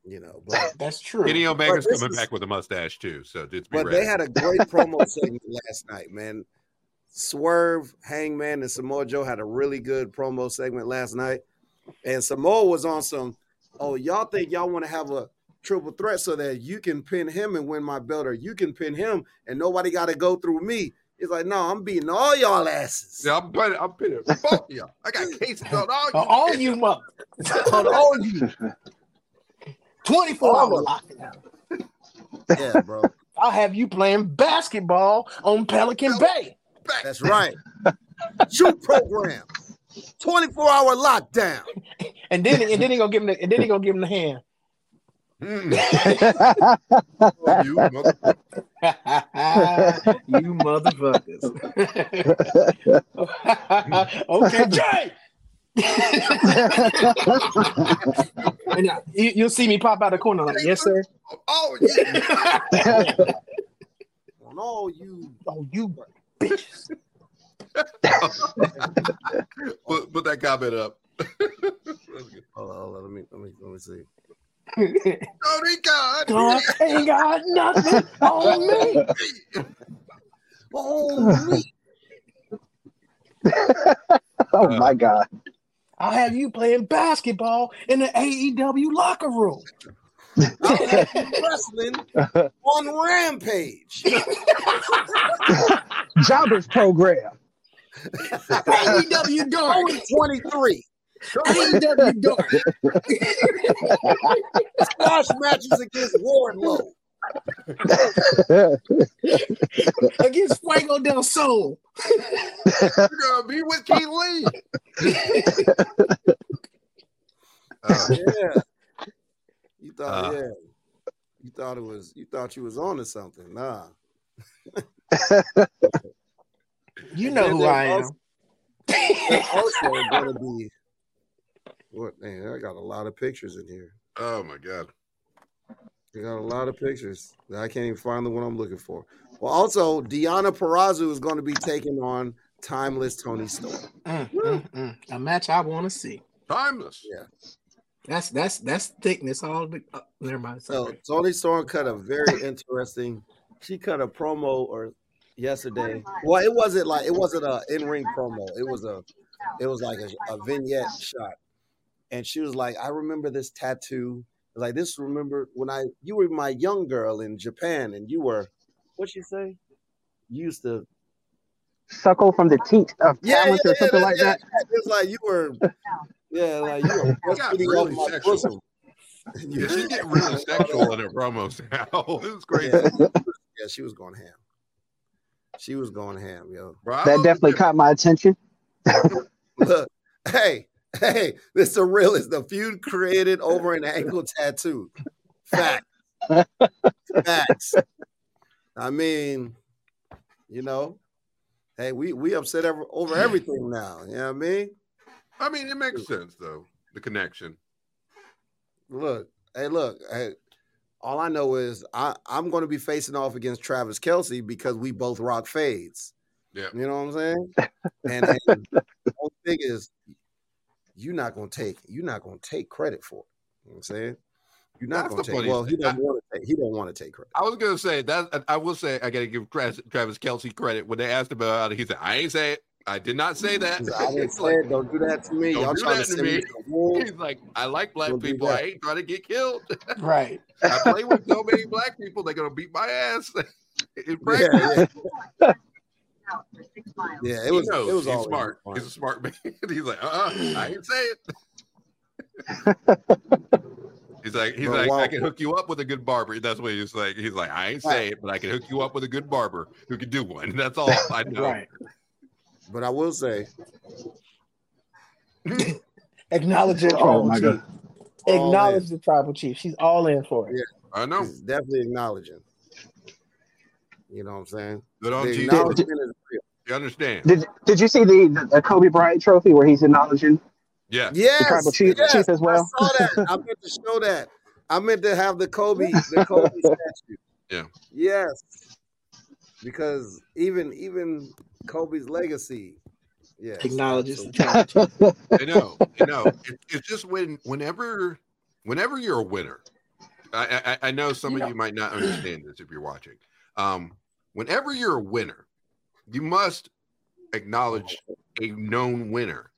You know, but that's true. Kenny Omega's coming is, back with a mustache too, so dudes. Be but ready. They had a great promo segment last night, man. Swerve, Hangman, and Samoa Joe had a really good promo segment last night, and Samoa was on some. Oh, y'all think y'all want to have a triple threat so that you can pin him and win my belt, or you can pin him and nobody got to go through me. It's like, no, I'm beating all y'all asses. Yeah, I'm pinning. I'm pinning. Fuck y'all. I got cases on all you. On all you motherfuckers. On all you. twenty-four hours lockdown. Yeah, bro. I'll have you playing basketball on Pelican Pel- Bay. That's right. Shoot program. twenty-four hour lockdown. And then and then he gonna give him the, and then he gonna give him the hand. Mm. You motherfuckers. You motherfuckers. Okay, Jay. And now, you, you'll see me pop out of the corner like, yes, sir. Oh, yeah. On all you, all you bitches. put, put that comment up. Hold on, hold on. Let me, let me, let me see. Tony God, God ain't got nothing on me. On me. Oh my God! I'll have you playing basketball in the A E W locker room. I'll have you wrestling on Rampage. Jobbers program. A E W Dark twenty-three. A E W Dark. Squash matches against Wardlow. Against Fuego Del Sol. You're gonna be with Keith Lee. uh, yeah. You thought, uh, yeah. You thought it was. You thought you was on to something. Nah. You know who I am. Also gonna be. What, man? I got a lot of pictures in here. Oh my God. I got a lot of pictures that I can't even find the one I'm looking for. Well, also, Deonna Purrazzo is going to be taking on Timeless Toni Storm. Mm, mm, mm. A match I want to see. Timeless. Yeah. That's that's that's thickness all the uh, never mind. Sorry. So Toni Storm cut a very interesting she cut a promo or yesterday. Well, it wasn't like it wasn't a in-ring promo. It was a it was like a, a vignette shot. And she was like, I remember this tattoo. Like this, remember when I you were my young girl in Japan, and you were, what'd she say? You used to suckle from the teat of yeah, talent yeah, or something yeah, like yeah. that. It's like you were, yeah, like you were. You got really sexual. Yeah, she get really sexual in her promos now. It's crazy. Yeah. Yeah, she was going ham. She was going ham, yo. Bro, that definitely know. Caught my attention. Look, hey. Hey, this is a real. It's the feud created over an ankle tattoo. Facts. Facts. I mean, you know, hey, we, we upset over, over everything now. You know what I mean? I mean, it makes sense, though, the connection. Look, hey, look. Hey, all I know is I, I'm going to be facing off against Travis Kelsey because we both rock fades. Yeah. You know what I'm saying? And, and the whole thing is, You're not gonna take. You're not gonna take credit for it. You know what I'm saying? You're not That's gonna take. Well, he doesn't want to take. He don't want to take credit. I was gonna say that. I will say I gotta give Travis Kelsey credit when they asked him about it. He said, "I ain't say it. I did not say that. I didn't say it. Don't do that to me. Don't Y'all do trying that to, to me." me He's like, "I like black don't people. I ain't trying to get killed. Right? I play with so many black people. They're gonna beat my ass in practice." Yeah, yeah. Yeah, it was. It was all smart. He's a smart man. He's like, uh, uh-uh, I ain't say it. he's like, he's Bro, like, wow. I can hook you up with a good barber. That's what he's like. He's like, I ain't say it, but I can hook you up with a good barber who can do one. That's all I know. Right. But I will say, acknowledge it. Oh my God. Acknowledge in. The tribal chief. She's all in for it. Yeah, I know. She's definitely acknowledging. You know what I'm saying? Good on G-Money. You understand? Did Did you see the, the Kobe Bryant trophy where he's acknowledging? Yeah. Yes. The tribal chief, yes, chief as well. I saw that. I meant to show that. I meant to have the Kobe, the Kobe statue. Yeah. Yes. Because even even Kobe's legacy. Yeah. Acknowledges the talent. I know. I know. It, it's just when whenever whenever you're a winner. I, I, I know some you of know. you might not understand this if you're watching. Um, whenever you're a winner, you must acknowledge a known winner,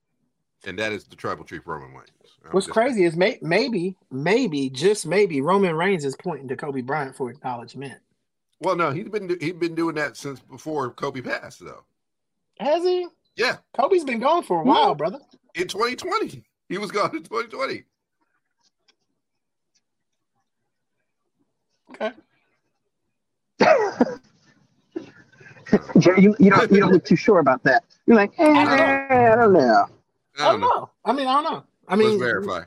and that is the Tribal Chief Roman Reigns. I'm What's crazy is may, maybe, maybe, just maybe, Roman Reigns is pointing to Kobe Bryant for acknowledgement. Well, no, he's been he'd been doing that since before Kobe passed, though. Has he? Yeah, Kobe's been gone for a while, yeah. brother. In twenty twenty, he was gone in twenty twenty. Okay. Jerry, you, you don't you don't look too sure about that. You're like, hey, I don't know. I don't know. I mean, I don't know. I mean, let's verify.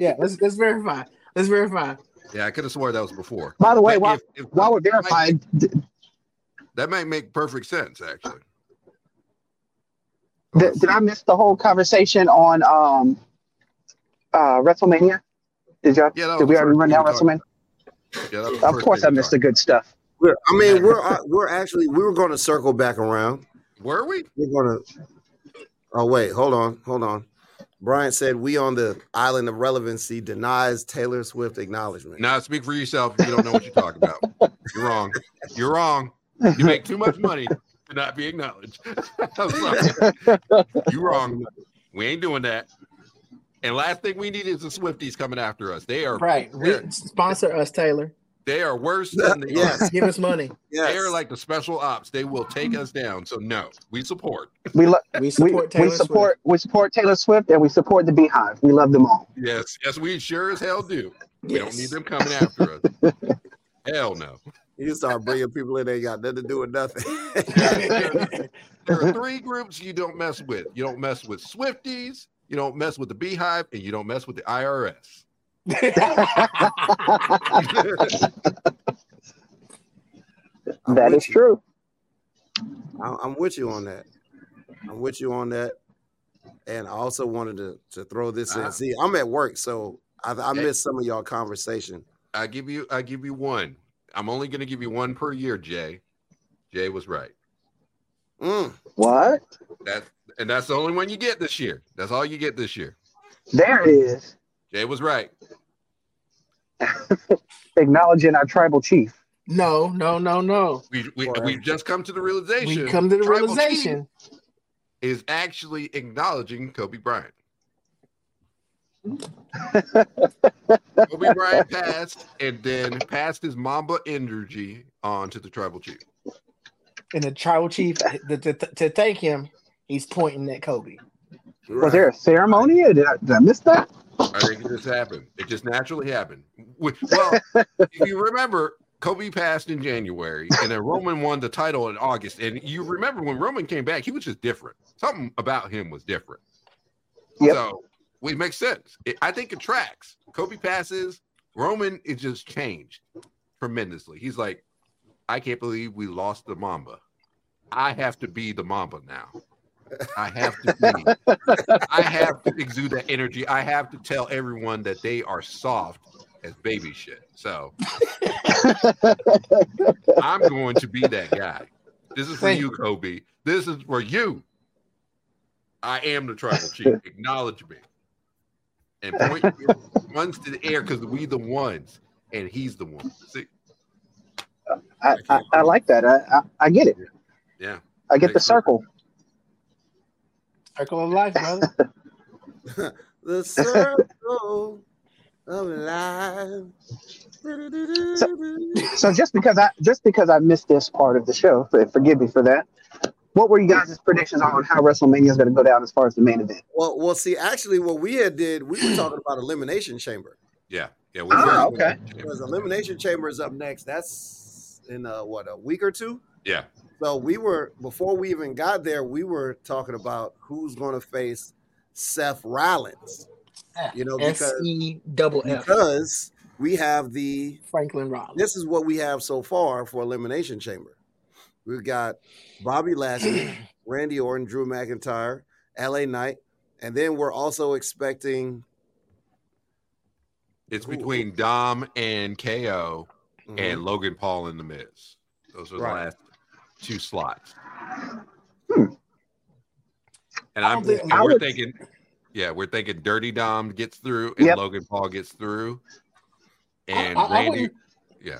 Yeah, let's let's verify. Let's verify. Yeah, I could have sworn that was before. By the way, while, if, if, while we're verifying, that might make perfect sense, actually. Did, did I miss the whole conversation on um, uh, WrestleMania? Did y'all? Yeah, did we already run down WrestleMania? Yeah, of course, I missed the good stuff. We're, I mean, we're we're actually we were going to circle back around. Were we? We're going to. Oh wait, hold on, hold on. Brian said we on the island of relevancy denies Taylor Swift acknowledgement. Now speak for yourself. If you don't know what you're talking about. You're wrong. You're wrong. You make too much money to not be acknowledged. I'm sorry. You're wrong. We ain't doing that. And last thing we need is the Swifties coming after us. They are right. Sponsor us, Taylor. They are worse than the yes. Give us money. Yes. They are like the special ops. They will take us down. So no, we support. We lo- we support we, Taylor we support, Swift. We support Taylor Swift and we support the Beehive. We love them all. Yes, yes, we sure as hell do. We yes. don't need them coming after us. Hell no. You start bringing people in, they ain't got nothing to do with nothing. There are three groups you don't mess with. You don't mess with Swifties. You don't mess with the Beehive, and you don't mess with the I R S. That is true. I'm with you on that. I'm with you on that. And I also wanted to, to throw this in. Uh, See, I'm at work, so I, I missed some of y'all conversation. I give you, I give you one. I'm only going to give you one per year, Jay. Jay was right. Mm. What? That's And that's the only one you get this year. That's all you get this year. There it is. Jay was right. Acknowledging our tribal chief. No, no, no, no. We, we, we've just come to the realization. We've come to the tribal realization. Is actually acknowledging Kobe Bryant. Kobe Bryant passed and then passed his Mamba energy on to the tribal chief. And the tribal chief, to, to, to thank him, he's pointing at Kobe. Right. Was there a ceremony? Or did, I, did I miss that? I think it just happened. It just naturally happened. Well, if you remember, Kobe passed in January, and then Roman won the title in August. And you remember when Roman came back, he was just different. Something about him was different. Yep. So it makes sense. It, I think it tracks. Kobe passes. Roman is just changed tremendously. He's like, I can't believe we lost the Mamba. I have to be the Mamba now. I have to be. I have to exude that energy. I have to tell everyone that they are soft as baby shit. So I'm going to be that guy. This is for you, Kobe. This is for you. I am the tribal chief. Acknowledge me. And point your ones to the air because we the ones and he's the one. See? I, I, I, I like that. I, I I get it. Yeah. I get the circle. Circle of life, brother. The circle of life. So, so just because I just because I missed this part of the show, forgive me for that. What were you guys' predictions on how WrestleMania is going to go down as far as the main event? Well, well, see, actually, what we had did, we were talking about Elimination Chamber. Yeah, yeah. We oh, okay. Because Elimination Chamber is up next. That's in uh, what, a week or two? Yeah. So we were, before we even got there, we were talking about who's going to face Seth Rollins. You know, because, because we have the Franklin Rollins. This is what we have so far for Elimination Chamber. We've got Bobby Lashley, Randy Orton, Drew McIntyre, L A Knight, and then we're also expecting It's between Ooh. Dom and K O mm-hmm. and Logan Paul and The Miz. Those are right. the last two slots. Hmm. And I'm think, and we're would... thinking, yeah, we're thinking Dirty Dom gets through and yep. Logan Paul gets through. And I, I, Randy, I yeah.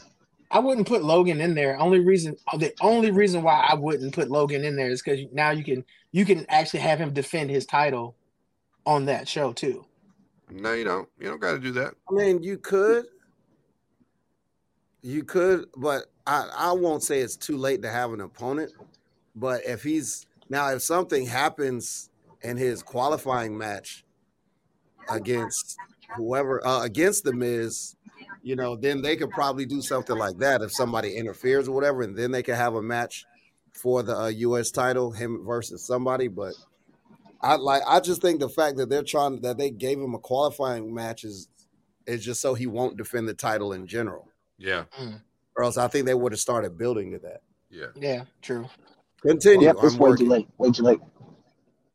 I wouldn't put Logan in there. Only reason, the only reason why I wouldn't put Logan in there is because now you can you can actually have him defend his title on that show too. No, you don't. You don't got to do that. I mean, you could, you could, but I I won't say it's too late to have an opponent. But if he's now, if something happens in his qualifying match against whoever uh, against The Miz. You know, then they could probably do something like that if somebody interferes or whatever, and then they could have a match for the uh, U S title, him versus somebody. But I like, I just think the fact that they're trying that they gave him a qualifying match is is just so he won't defend the title in general. Yeah. Mm. Or else I think they would have started building to that. Yeah. Yeah. True. Continue. Well, yep, it's way too late. Way too late.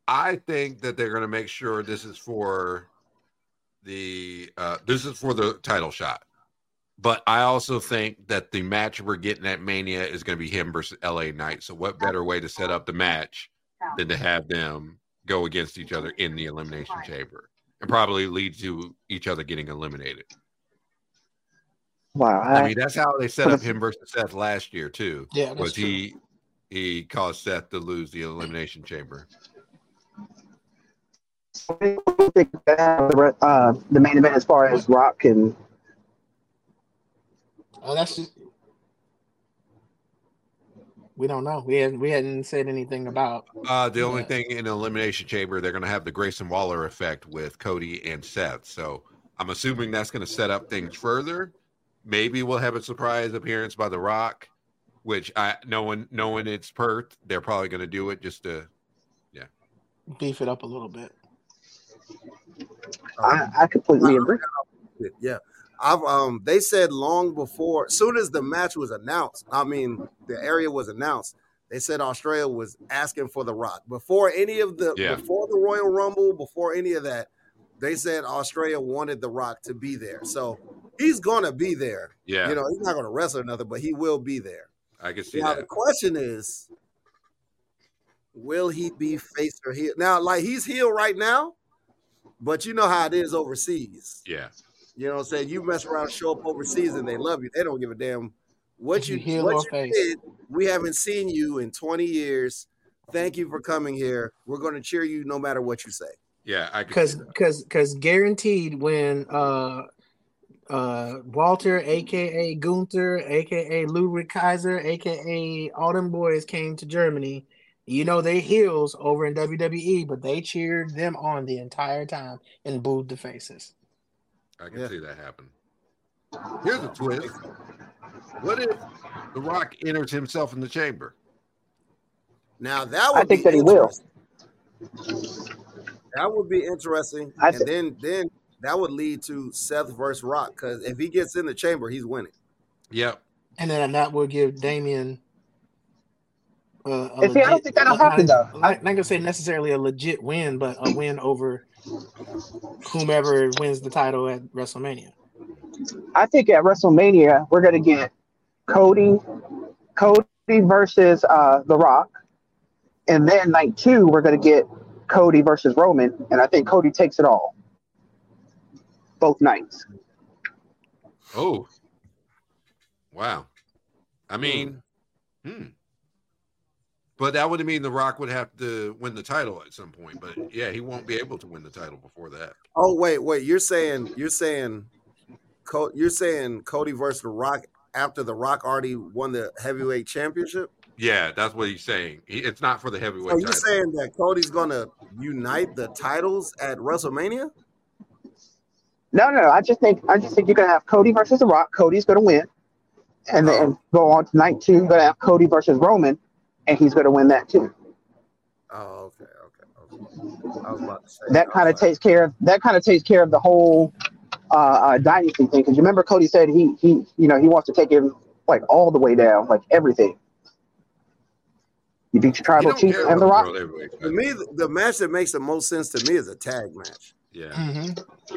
I think that they're going to make sure this is for the uh, this is for the title shot. But I also think that the match we're getting at Mania is going to be him versus L A Knight. So what better way to set up the match than to have them go against each other in the Elimination Chamber and probably lead to each other getting eliminated. Wow. I, I mean, that's how they set up him versus Seth last year, too. Yeah, was he, he caused Seth to lose the Elimination Chamber. Uh, the main event as far as Rock and... Oh, that's just we don't know. We hadn't we hadn't said anything about. Uh, the only that. thing in the Elimination Chamber, they're going to have the Grayson Waller effect with Cody and Seth. So I'm assuming that's going to set up things further. Maybe we'll have a surprise appearance by The Rock, which I knowing knowing it's Perth, they're probably going to do it just to, yeah, beef it up a little bit. I, I completely agree. Yeah. I've, um, they said long before, soon as the match was announced, I mean, the area was announced, they said Australia was asking for The Rock. Before any of the, yeah. before the Royal Rumble, before any of that, they said Australia wanted The Rock to be there. So he's going to be there. Yeah. You know, he's not going to wrestle or nothing, but he will be there. I can see now, that. Now, the question is, will he be face or heel? Now, like, he's heel right now, but you know how it is overseas. Yeah. You know what I'm saying? You mess around, show up overseas, and they love you. They don't give a damn what you, you, what you did. We haven't seen you in twenty years. Thank you for coming here. We're going to cheer you no matter what you say. Yeah, I because because because guaranteed when uh uh Walter, aka Gunther, aka Ludwig Kaiser, aka all them boys came to Germany. You know they heels over in W W E, but they cheered them on the entire time and booed the faces. I can yeah. see that happen. Here's a twist. What if The Rock enters himself in the chamber? Now that would I think be that he will. That would be interesting. I and th- then then that would lead to Seth versus Rock, because if he gets in the chamber, he's winning. Yep. And then that would give Damien uh, a see, legit, I don't think that'll happen though. I'm not gonna say necessarily a legit win, but a win over whomever wins the title at WrestleMania. I think at WrestleMania we're going to get Cody, Cody versus uh, The Rock, and then night two we're going to get Cody versus Roman, and I think Cody takes it all, both nights. Oh, wow! I mean, mm. hmm. But that would mean The Rock would have to win the title at some point. But yeah, he won't be able to win the title before that. Oh wait, wait! You're saying you're saying you're saying Cody versus The Rock after The Rock already won the heavyweight championship? Yeah, that's what he's saying. He, it's not for the heavyweight. So you're title. saying that Cody's gonna unite the titles at WrestleMania? No, no, I just think I just think you're gonna have Cody versus The Rock. Cody's gonna win, and oh. then go on to night two. You're gonna have Cody versus Roman. And he's going to win that too. Oh, okay, okay, okay. I was about to say that kind of takes care of that kind of takes care of the whole uh, uh, dynasty thing. Because you remember, Cody said he he you know he wants to take him like all the way down, like everything. You beat your tribal chief and The Rock. To me, the match that makes the most sense to me is a tag match. Yeah. Mm-hmm.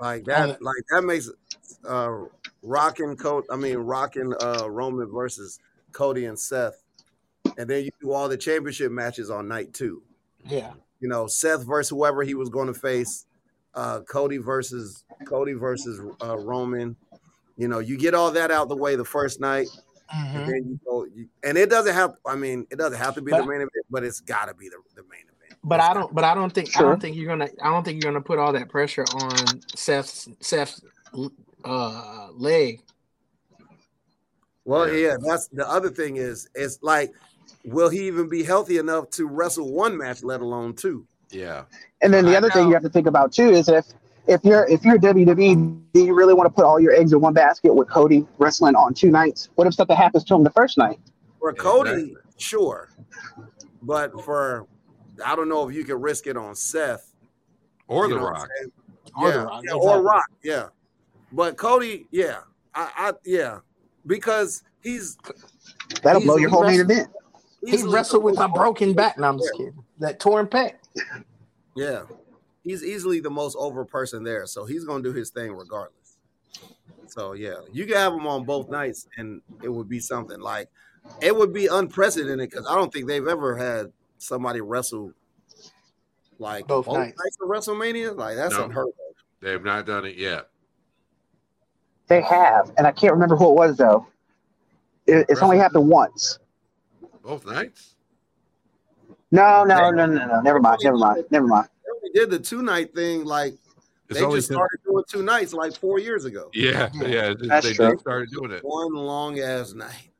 Like that, oh. like that makes uh, rocking Cody. I mean, rocking uh, Roman versus Cody and Seth, and then you do all the championship matches on night two. Yeah, you know, Seth versus whoever he was going to face, uh, Cody versus Cody versus uh, Roman. You know, you get all that out the way the first night, mm-hmm. and then you go. You, and it doesn't have. I mean, it doesn't have to be but, the main event, but it's got to be the, the main event. But I don't. But I don't think. Sure. I don't think you're gonna. I don't think you're gonna put all that pressure on Seth's Seth's uh, leg. Well, yeah. That's the other thing is. It's like, will he even be healthy enough to wrestle one match, let alone two? Yeah. And then the other thing you have to think about too is if if you're if you're W W E, do you really want to put all your eggs in one basket with Cody wrestling on two nights? What if something happens to him the first night? For Cody, sure, but for I don't know if you can risk it on Seth or The Rock, or yeah. The Rock, yeah, or Rock, yeah. But Cody, yeah, I, I yeah, because he's that'll he's, blow your whole main event. He wrestled with a broken back. No, I'm just kidding. That torn pec. Yeah, he's easily the most over person there, so he's gonna do his thing regardless. So yeah, you can have him on both nights, and it would be something like it would be unprecedented because I don't think they've ever had somebody wrestled like both, both nights of WrestleMania. Like that's no, unheard of. They've not done it yet. They have, and I can't remember who it was though. It, it's only happened once. Both nights? No, no, no, no, no. no. Never mind. Never mind. Never mind. They did the two night thing like it's they just started doing two nights like four years ago. Yeah, yeah. That's they true. Just started doing it. One long ass night.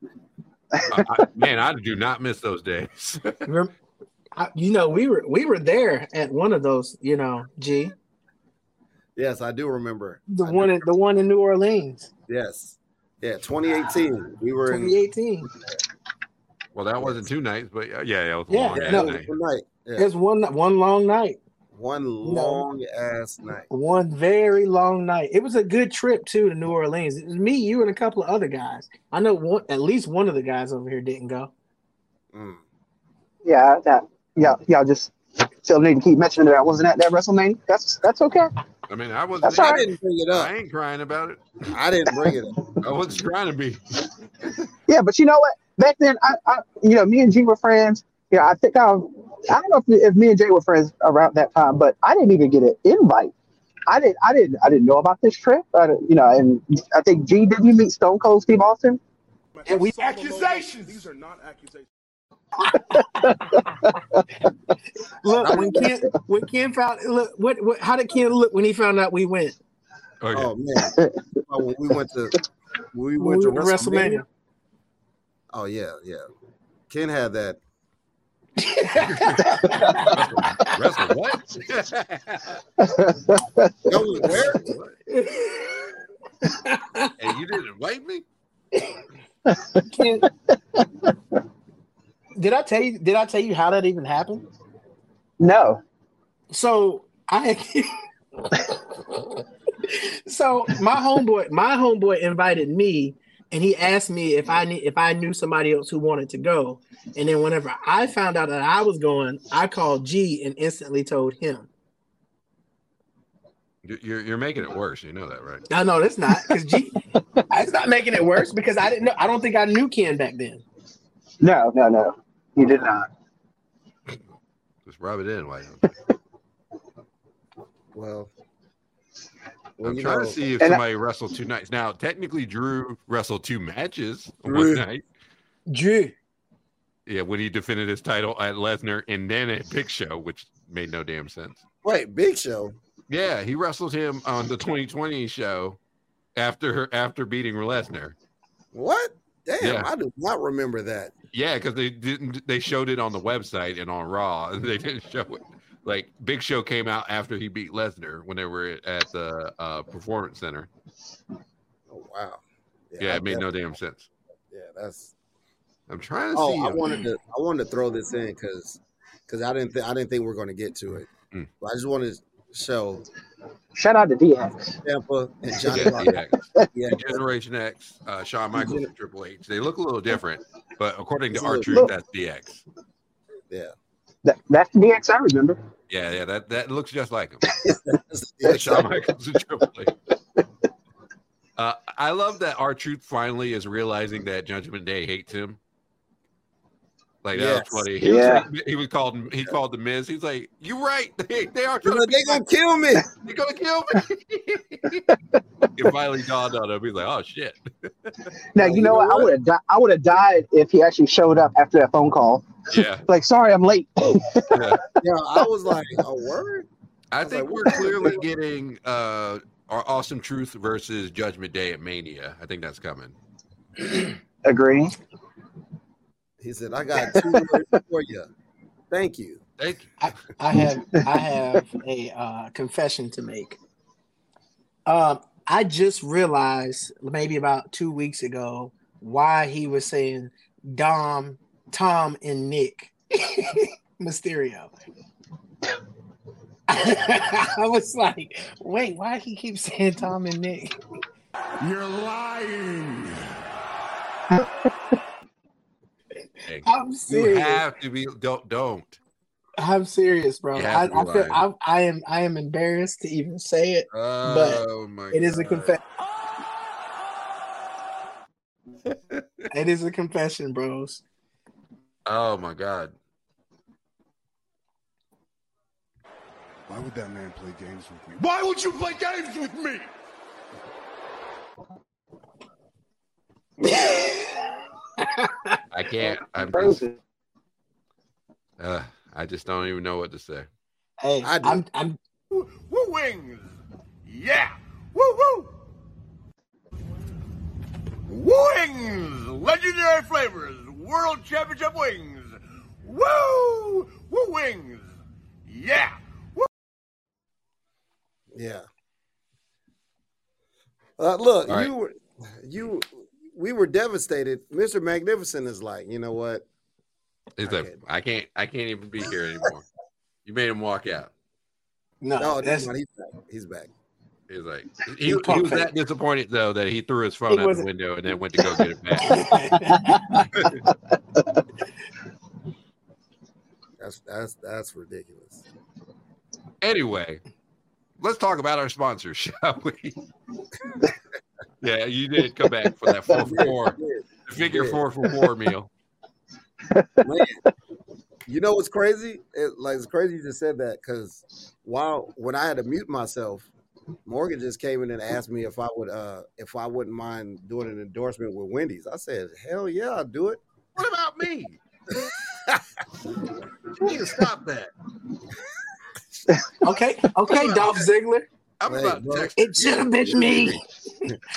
I, I, man, I do not miss those days. You know, we were we were there at one of those, you know, G. Yes, I do remember. The I one in the one in New Orleans. Yes. Yeah, twenty eighteen. Wow. We were twenty eighteen. In twenty eighteen. Well, that wasn't two nights, but yeah, yeah, it was a yeah, long no, night. night. Yeah. It's one one long night. One long no, ass night. One very long night. It was a good trip too to New Orleans. It was me, you, and a couple of other guys. I know one, at least one of the guys over here didn't go. Mm. Yeah, that. Yeah, y'all just still need to keep mentioning that I wasn't at that WrestleMania. That's that's okay. I mean, I wasn't. Right. I didn't bring it up. I ain't crying about it. I didn't bring it up. I wasn't trying to be. Yeah, but you know what? Back then, I, I, you know, me and G were friends. You know, I think I, I don't know if, if me and Jay were friends around that time, but I didn't even get an invite. I didn't, I didn't, I didn't know about this trip. I you know, and I think G, did you meet Stone Cold Steve Austin? And we accusations. These are not accusations. Look, when Ken, when Ken found, look, what, what, how did Ken look when he found out we went? Oh, yeah. Oh man, oh, when we went to, when we went when to WrestleMania. WrestleMania. Oh, yeah, yeah. Ken had that. Wrestle, wrestle what? Going where? What? And you didn't invite me? Ken, did I tell you? Did I tell you how that even happened? No. So I. so my homeboy, my homeboy invited me. And he asked me if I need, if I knew somebody else who wanted to go. And then whenever I found out that I was going, I called G and instantly told him. You're you're making it worse. You know that, right? No, no, that's not. Because G, it's not making it worse because I didn't know. I don't think I knew Ken back then. No, no, no. You did not. Just rub it in, why don't you? Well. I'm you trying know. to see if and somebody I, wrestled two nights. Now, technically, Drew wrestled two matches on Drew. one night. Drew. Yeah, when he defended his title at Lesnar and then at Big Show, which made no damn sense. Wait, Big Show? Yeah, he wrestled him on the twenty twenty show after after beating Lesnar. What? Damn, yeah. I do not remember that. Yeah, because they didn't. They showed it on the website and on Raw, and they didn't show it. Like Big Show came out after he beat Lesnar when they were at the uh, Performance Center. Oh wow! Yeah, yeah it made no damn sense. Yeah, that's. I'm trying to oh, see. I him. wanted to. I wanted to throw this in because, because I didn't. Th- I didn't think we we're going to get to it. Mm. I just wanted to show. Shout out to D X, Ciampa, and Johnny. Yeah, D X. Yeah. Generation X, uh, Shawn Michaels, and Triple H. They look a little different, but according to R-Truth, that's D X. Yeah. That, that's the D X I remember. Yeah, yeah, that, that looks just like him. That's Shawn Michaels and Triple H. Uh, I love that R-Truth finally is realizing that Judgment Day hates him. Like, yes. That was funny. He, yeah. was, he was called. He called the Miz. He's like, "You're right. They, they are. They're gonna kill me. They're gonna kill me." It finally dawned on him. He's like, "Oh shit." Now you know what? I would have. Di- I would have died if he actually showed up after that phone call. Yeah. Like, sorry, I'm late. Yeah. Yeah. I was like, a word. I, I think like, we're clearly getting uh, our Awesome Truth versus Judgment Day at Mania. I think that's coming. Agree. He said, "I got two words for you. Thank you. Thank you." I, I have I have a uh, confession to make. Uh, I just realized maybe about two weeks ago why he was saying Dom, Tom, and Nick Mysterio. I was like, "Wait, why he keep saying Tom and Nick?" You're lying. I'm serious. You have to be. Don't. Don't. I'm serious, bro. I, I feel. I, I am. I am embarrassed to even say it, oh, but my it is God. a confession. It is a confession, bros. Oh my God! Why would that man play games with me? Why would you play games with me? I can't. I'm just, uh, I just don't even know what to say. Hey, I I'm, I'm woo wings. Yeah, woo woo. Wings, legendary flavors, world championship wings. Woo, woo wings. Yeah, woo. Yeah. Uh, look, All right. you were you. We were devastated. Mister Magnificent is like, you know what? It's like, I can't, I can't even be here anymore. You made him walk out. No, no that's he's back. He's back. He's like, he, he was that disappointed though that he threw his phone he out wasn't... the window and then went to go get it back. that's that's that's ridiculous. Anyway, let's talk about our sponsors, shall we? Yeah, you did come back for that four for four, figure four for four meal. Man, you know what's crazy? It, like it's crazy you just said that because while when I had to mute myself, Morgan just came in and asked me if I would, uh, if I wouldn't mind doing an endorsement with Wendy's. I said, "Hell yeah, I'll do it." What about me? You need to stop that. Okay, okay, Dolph Ziggler. I'm hey, about to it should have been me.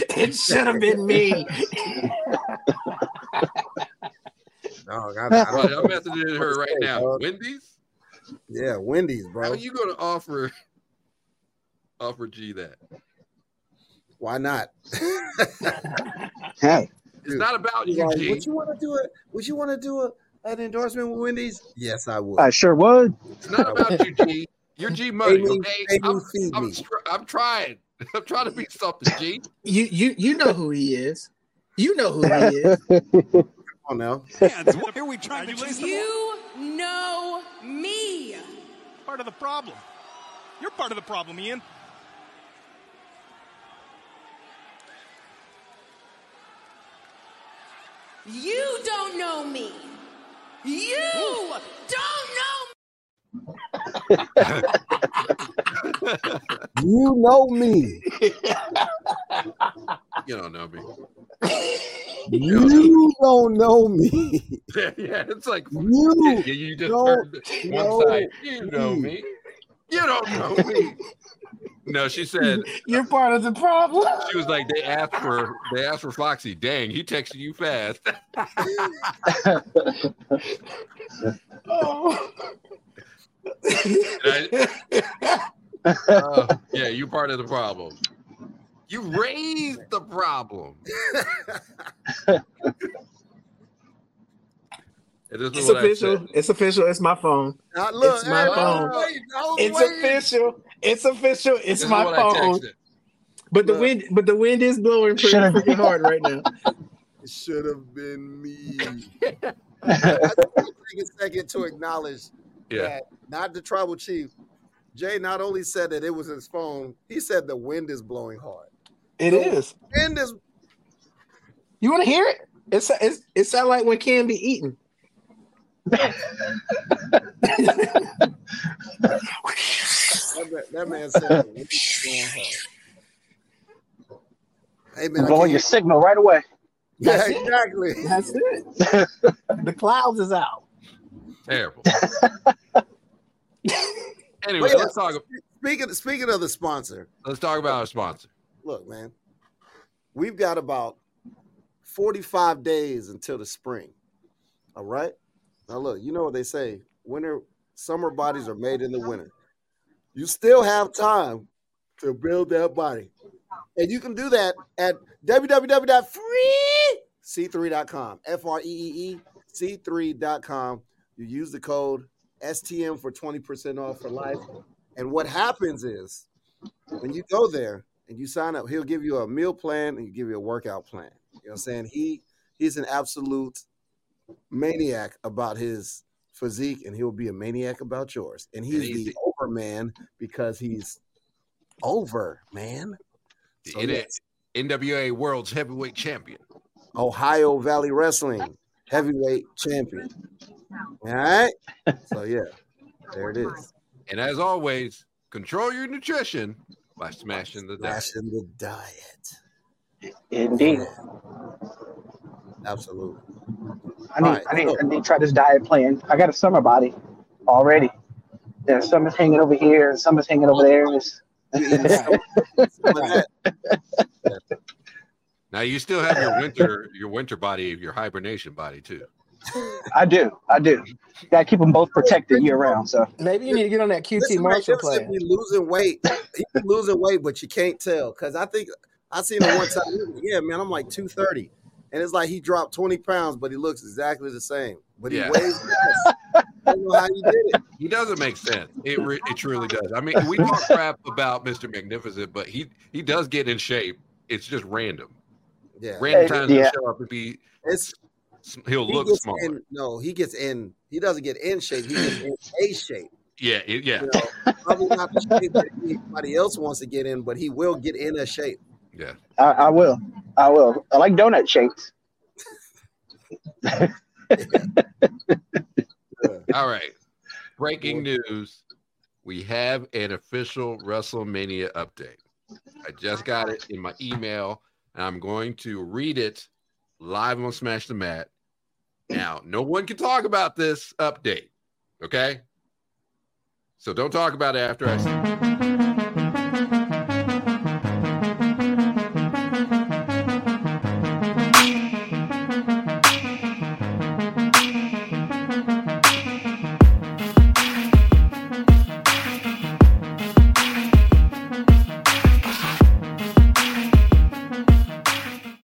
It should have been me. No, I, I, I'm messaging her right now. Dog. Wendy's? Yeah, Wendy's, bro. How are you going to offer offer G that? Why not? Hey, it's dude, not about you, like, G. Would you want to do it? Would you want to do a, an endorsement with Wendy's? Yes, I would. I sure would. It's not about you, G. You're G-Money, me, okay? I'm, I'm, I'm trying. I'm trying to be something, G. You you you know who he is. You know who he is. Come on now. Yeah, here we try to chase you know me. Part of the problem. You're part of the problem, Ian. You don't know me. You Ooh. don't know me. You know me. You don't know me. You don't know, don't know me. Yeah, yeah, it's like you, yeah, you just turned one side. You know me. me. You don't know me. No, she said you're part of the problem. She was like, they asked for they asked for Foxy. Dang, he texted you fast. Oh. I, uh, yeah, you're part of the problem. You raised the problem. It's official. It's official. It's my phone. Now, look, it's my hey, phone. I wait, I it's waiting. official. It's official. It's this my phone. But look. the wind, but the wind is blowing pretty freaking hard right now. It should have been me. I, I take a second to acknowledge. Yeah. That, not the tribal chief, Jay not only said that it was his phone, he said the wind is blowing hard. It so is. Wind is. You want to hear it? It's, it's it sounds like when Ken be eating. that, that man said the wind is blowing hard. Hey man, blowing your signal right away. Yeah, That's exactly. It. That's it. The clouds is out. Terrible. Anyway, Wait, let's talk. Speaking speaking of the sponsor, let's talk about our sponsor. Look, man, we've got about forty-five days until the spring. All right. Now look, you know what they say: winter, summer bodies are made in the winter. You still have time to build that body, and you can do that at w w w dot free c three dot com. F R E E E C three dot com. You use the code S T M for twenty percent off for life. And what happens is when you go there and you sign up, he'll give you a meal plan and he'll give you a workout plan. You know what I'm saying? He he's an absolute maniac about his physique, and he'll be a maniac about yours. And he's, and he's the, the over man because he's over, man. So yes. N W A World's Heavyweight Champion. Ohio Valley Wrestling Heavyweight Champion. All right? So, yeah, there it is. And as always, control your nutrition by smashing the diet. Smashing the diet. Indeed. Absolutely. I need, right, I, need, I need to try this diet plan. I got a summer body already. Yeah, some is hanging over here, and some is hanging over there. It's, now you still have your winter, your winter body, your hibernation body too. I do, I do. Gotta keep them both protected year round. So maybe you need to get on that Q T Marshall plan. He's losing weight, he's losing weight, but you can't tell because I think I seen him one time. Yeah, man, I'm like two thirty, and it's like he dropped twenty pounds, but he looks exactly the same. But he yeah. weighs less. I don't know how you did it. He doesn't make sense. It re- it truly does. I mean, we talk crap about Mister Magnificent, but he, he does get in shape. It's just random. Yeah, random times yeah. he'll show up and be. It's he'll he look smaller. In, no, he gets in. He doesn't get in shape. He gets in a shape. Yeah, it, yeah. You know, probably not the shape that anybody else wants to get in, but he will get in a shape. Yeah, I, I will. I will. I like donut shapes. All right. Breaking news. We have an official WrestleMania update. I just got it in my email, and I'm going to read it live on Smash the Mat. Now, no one can talk about this update, okay? So don't talk about it after I say it.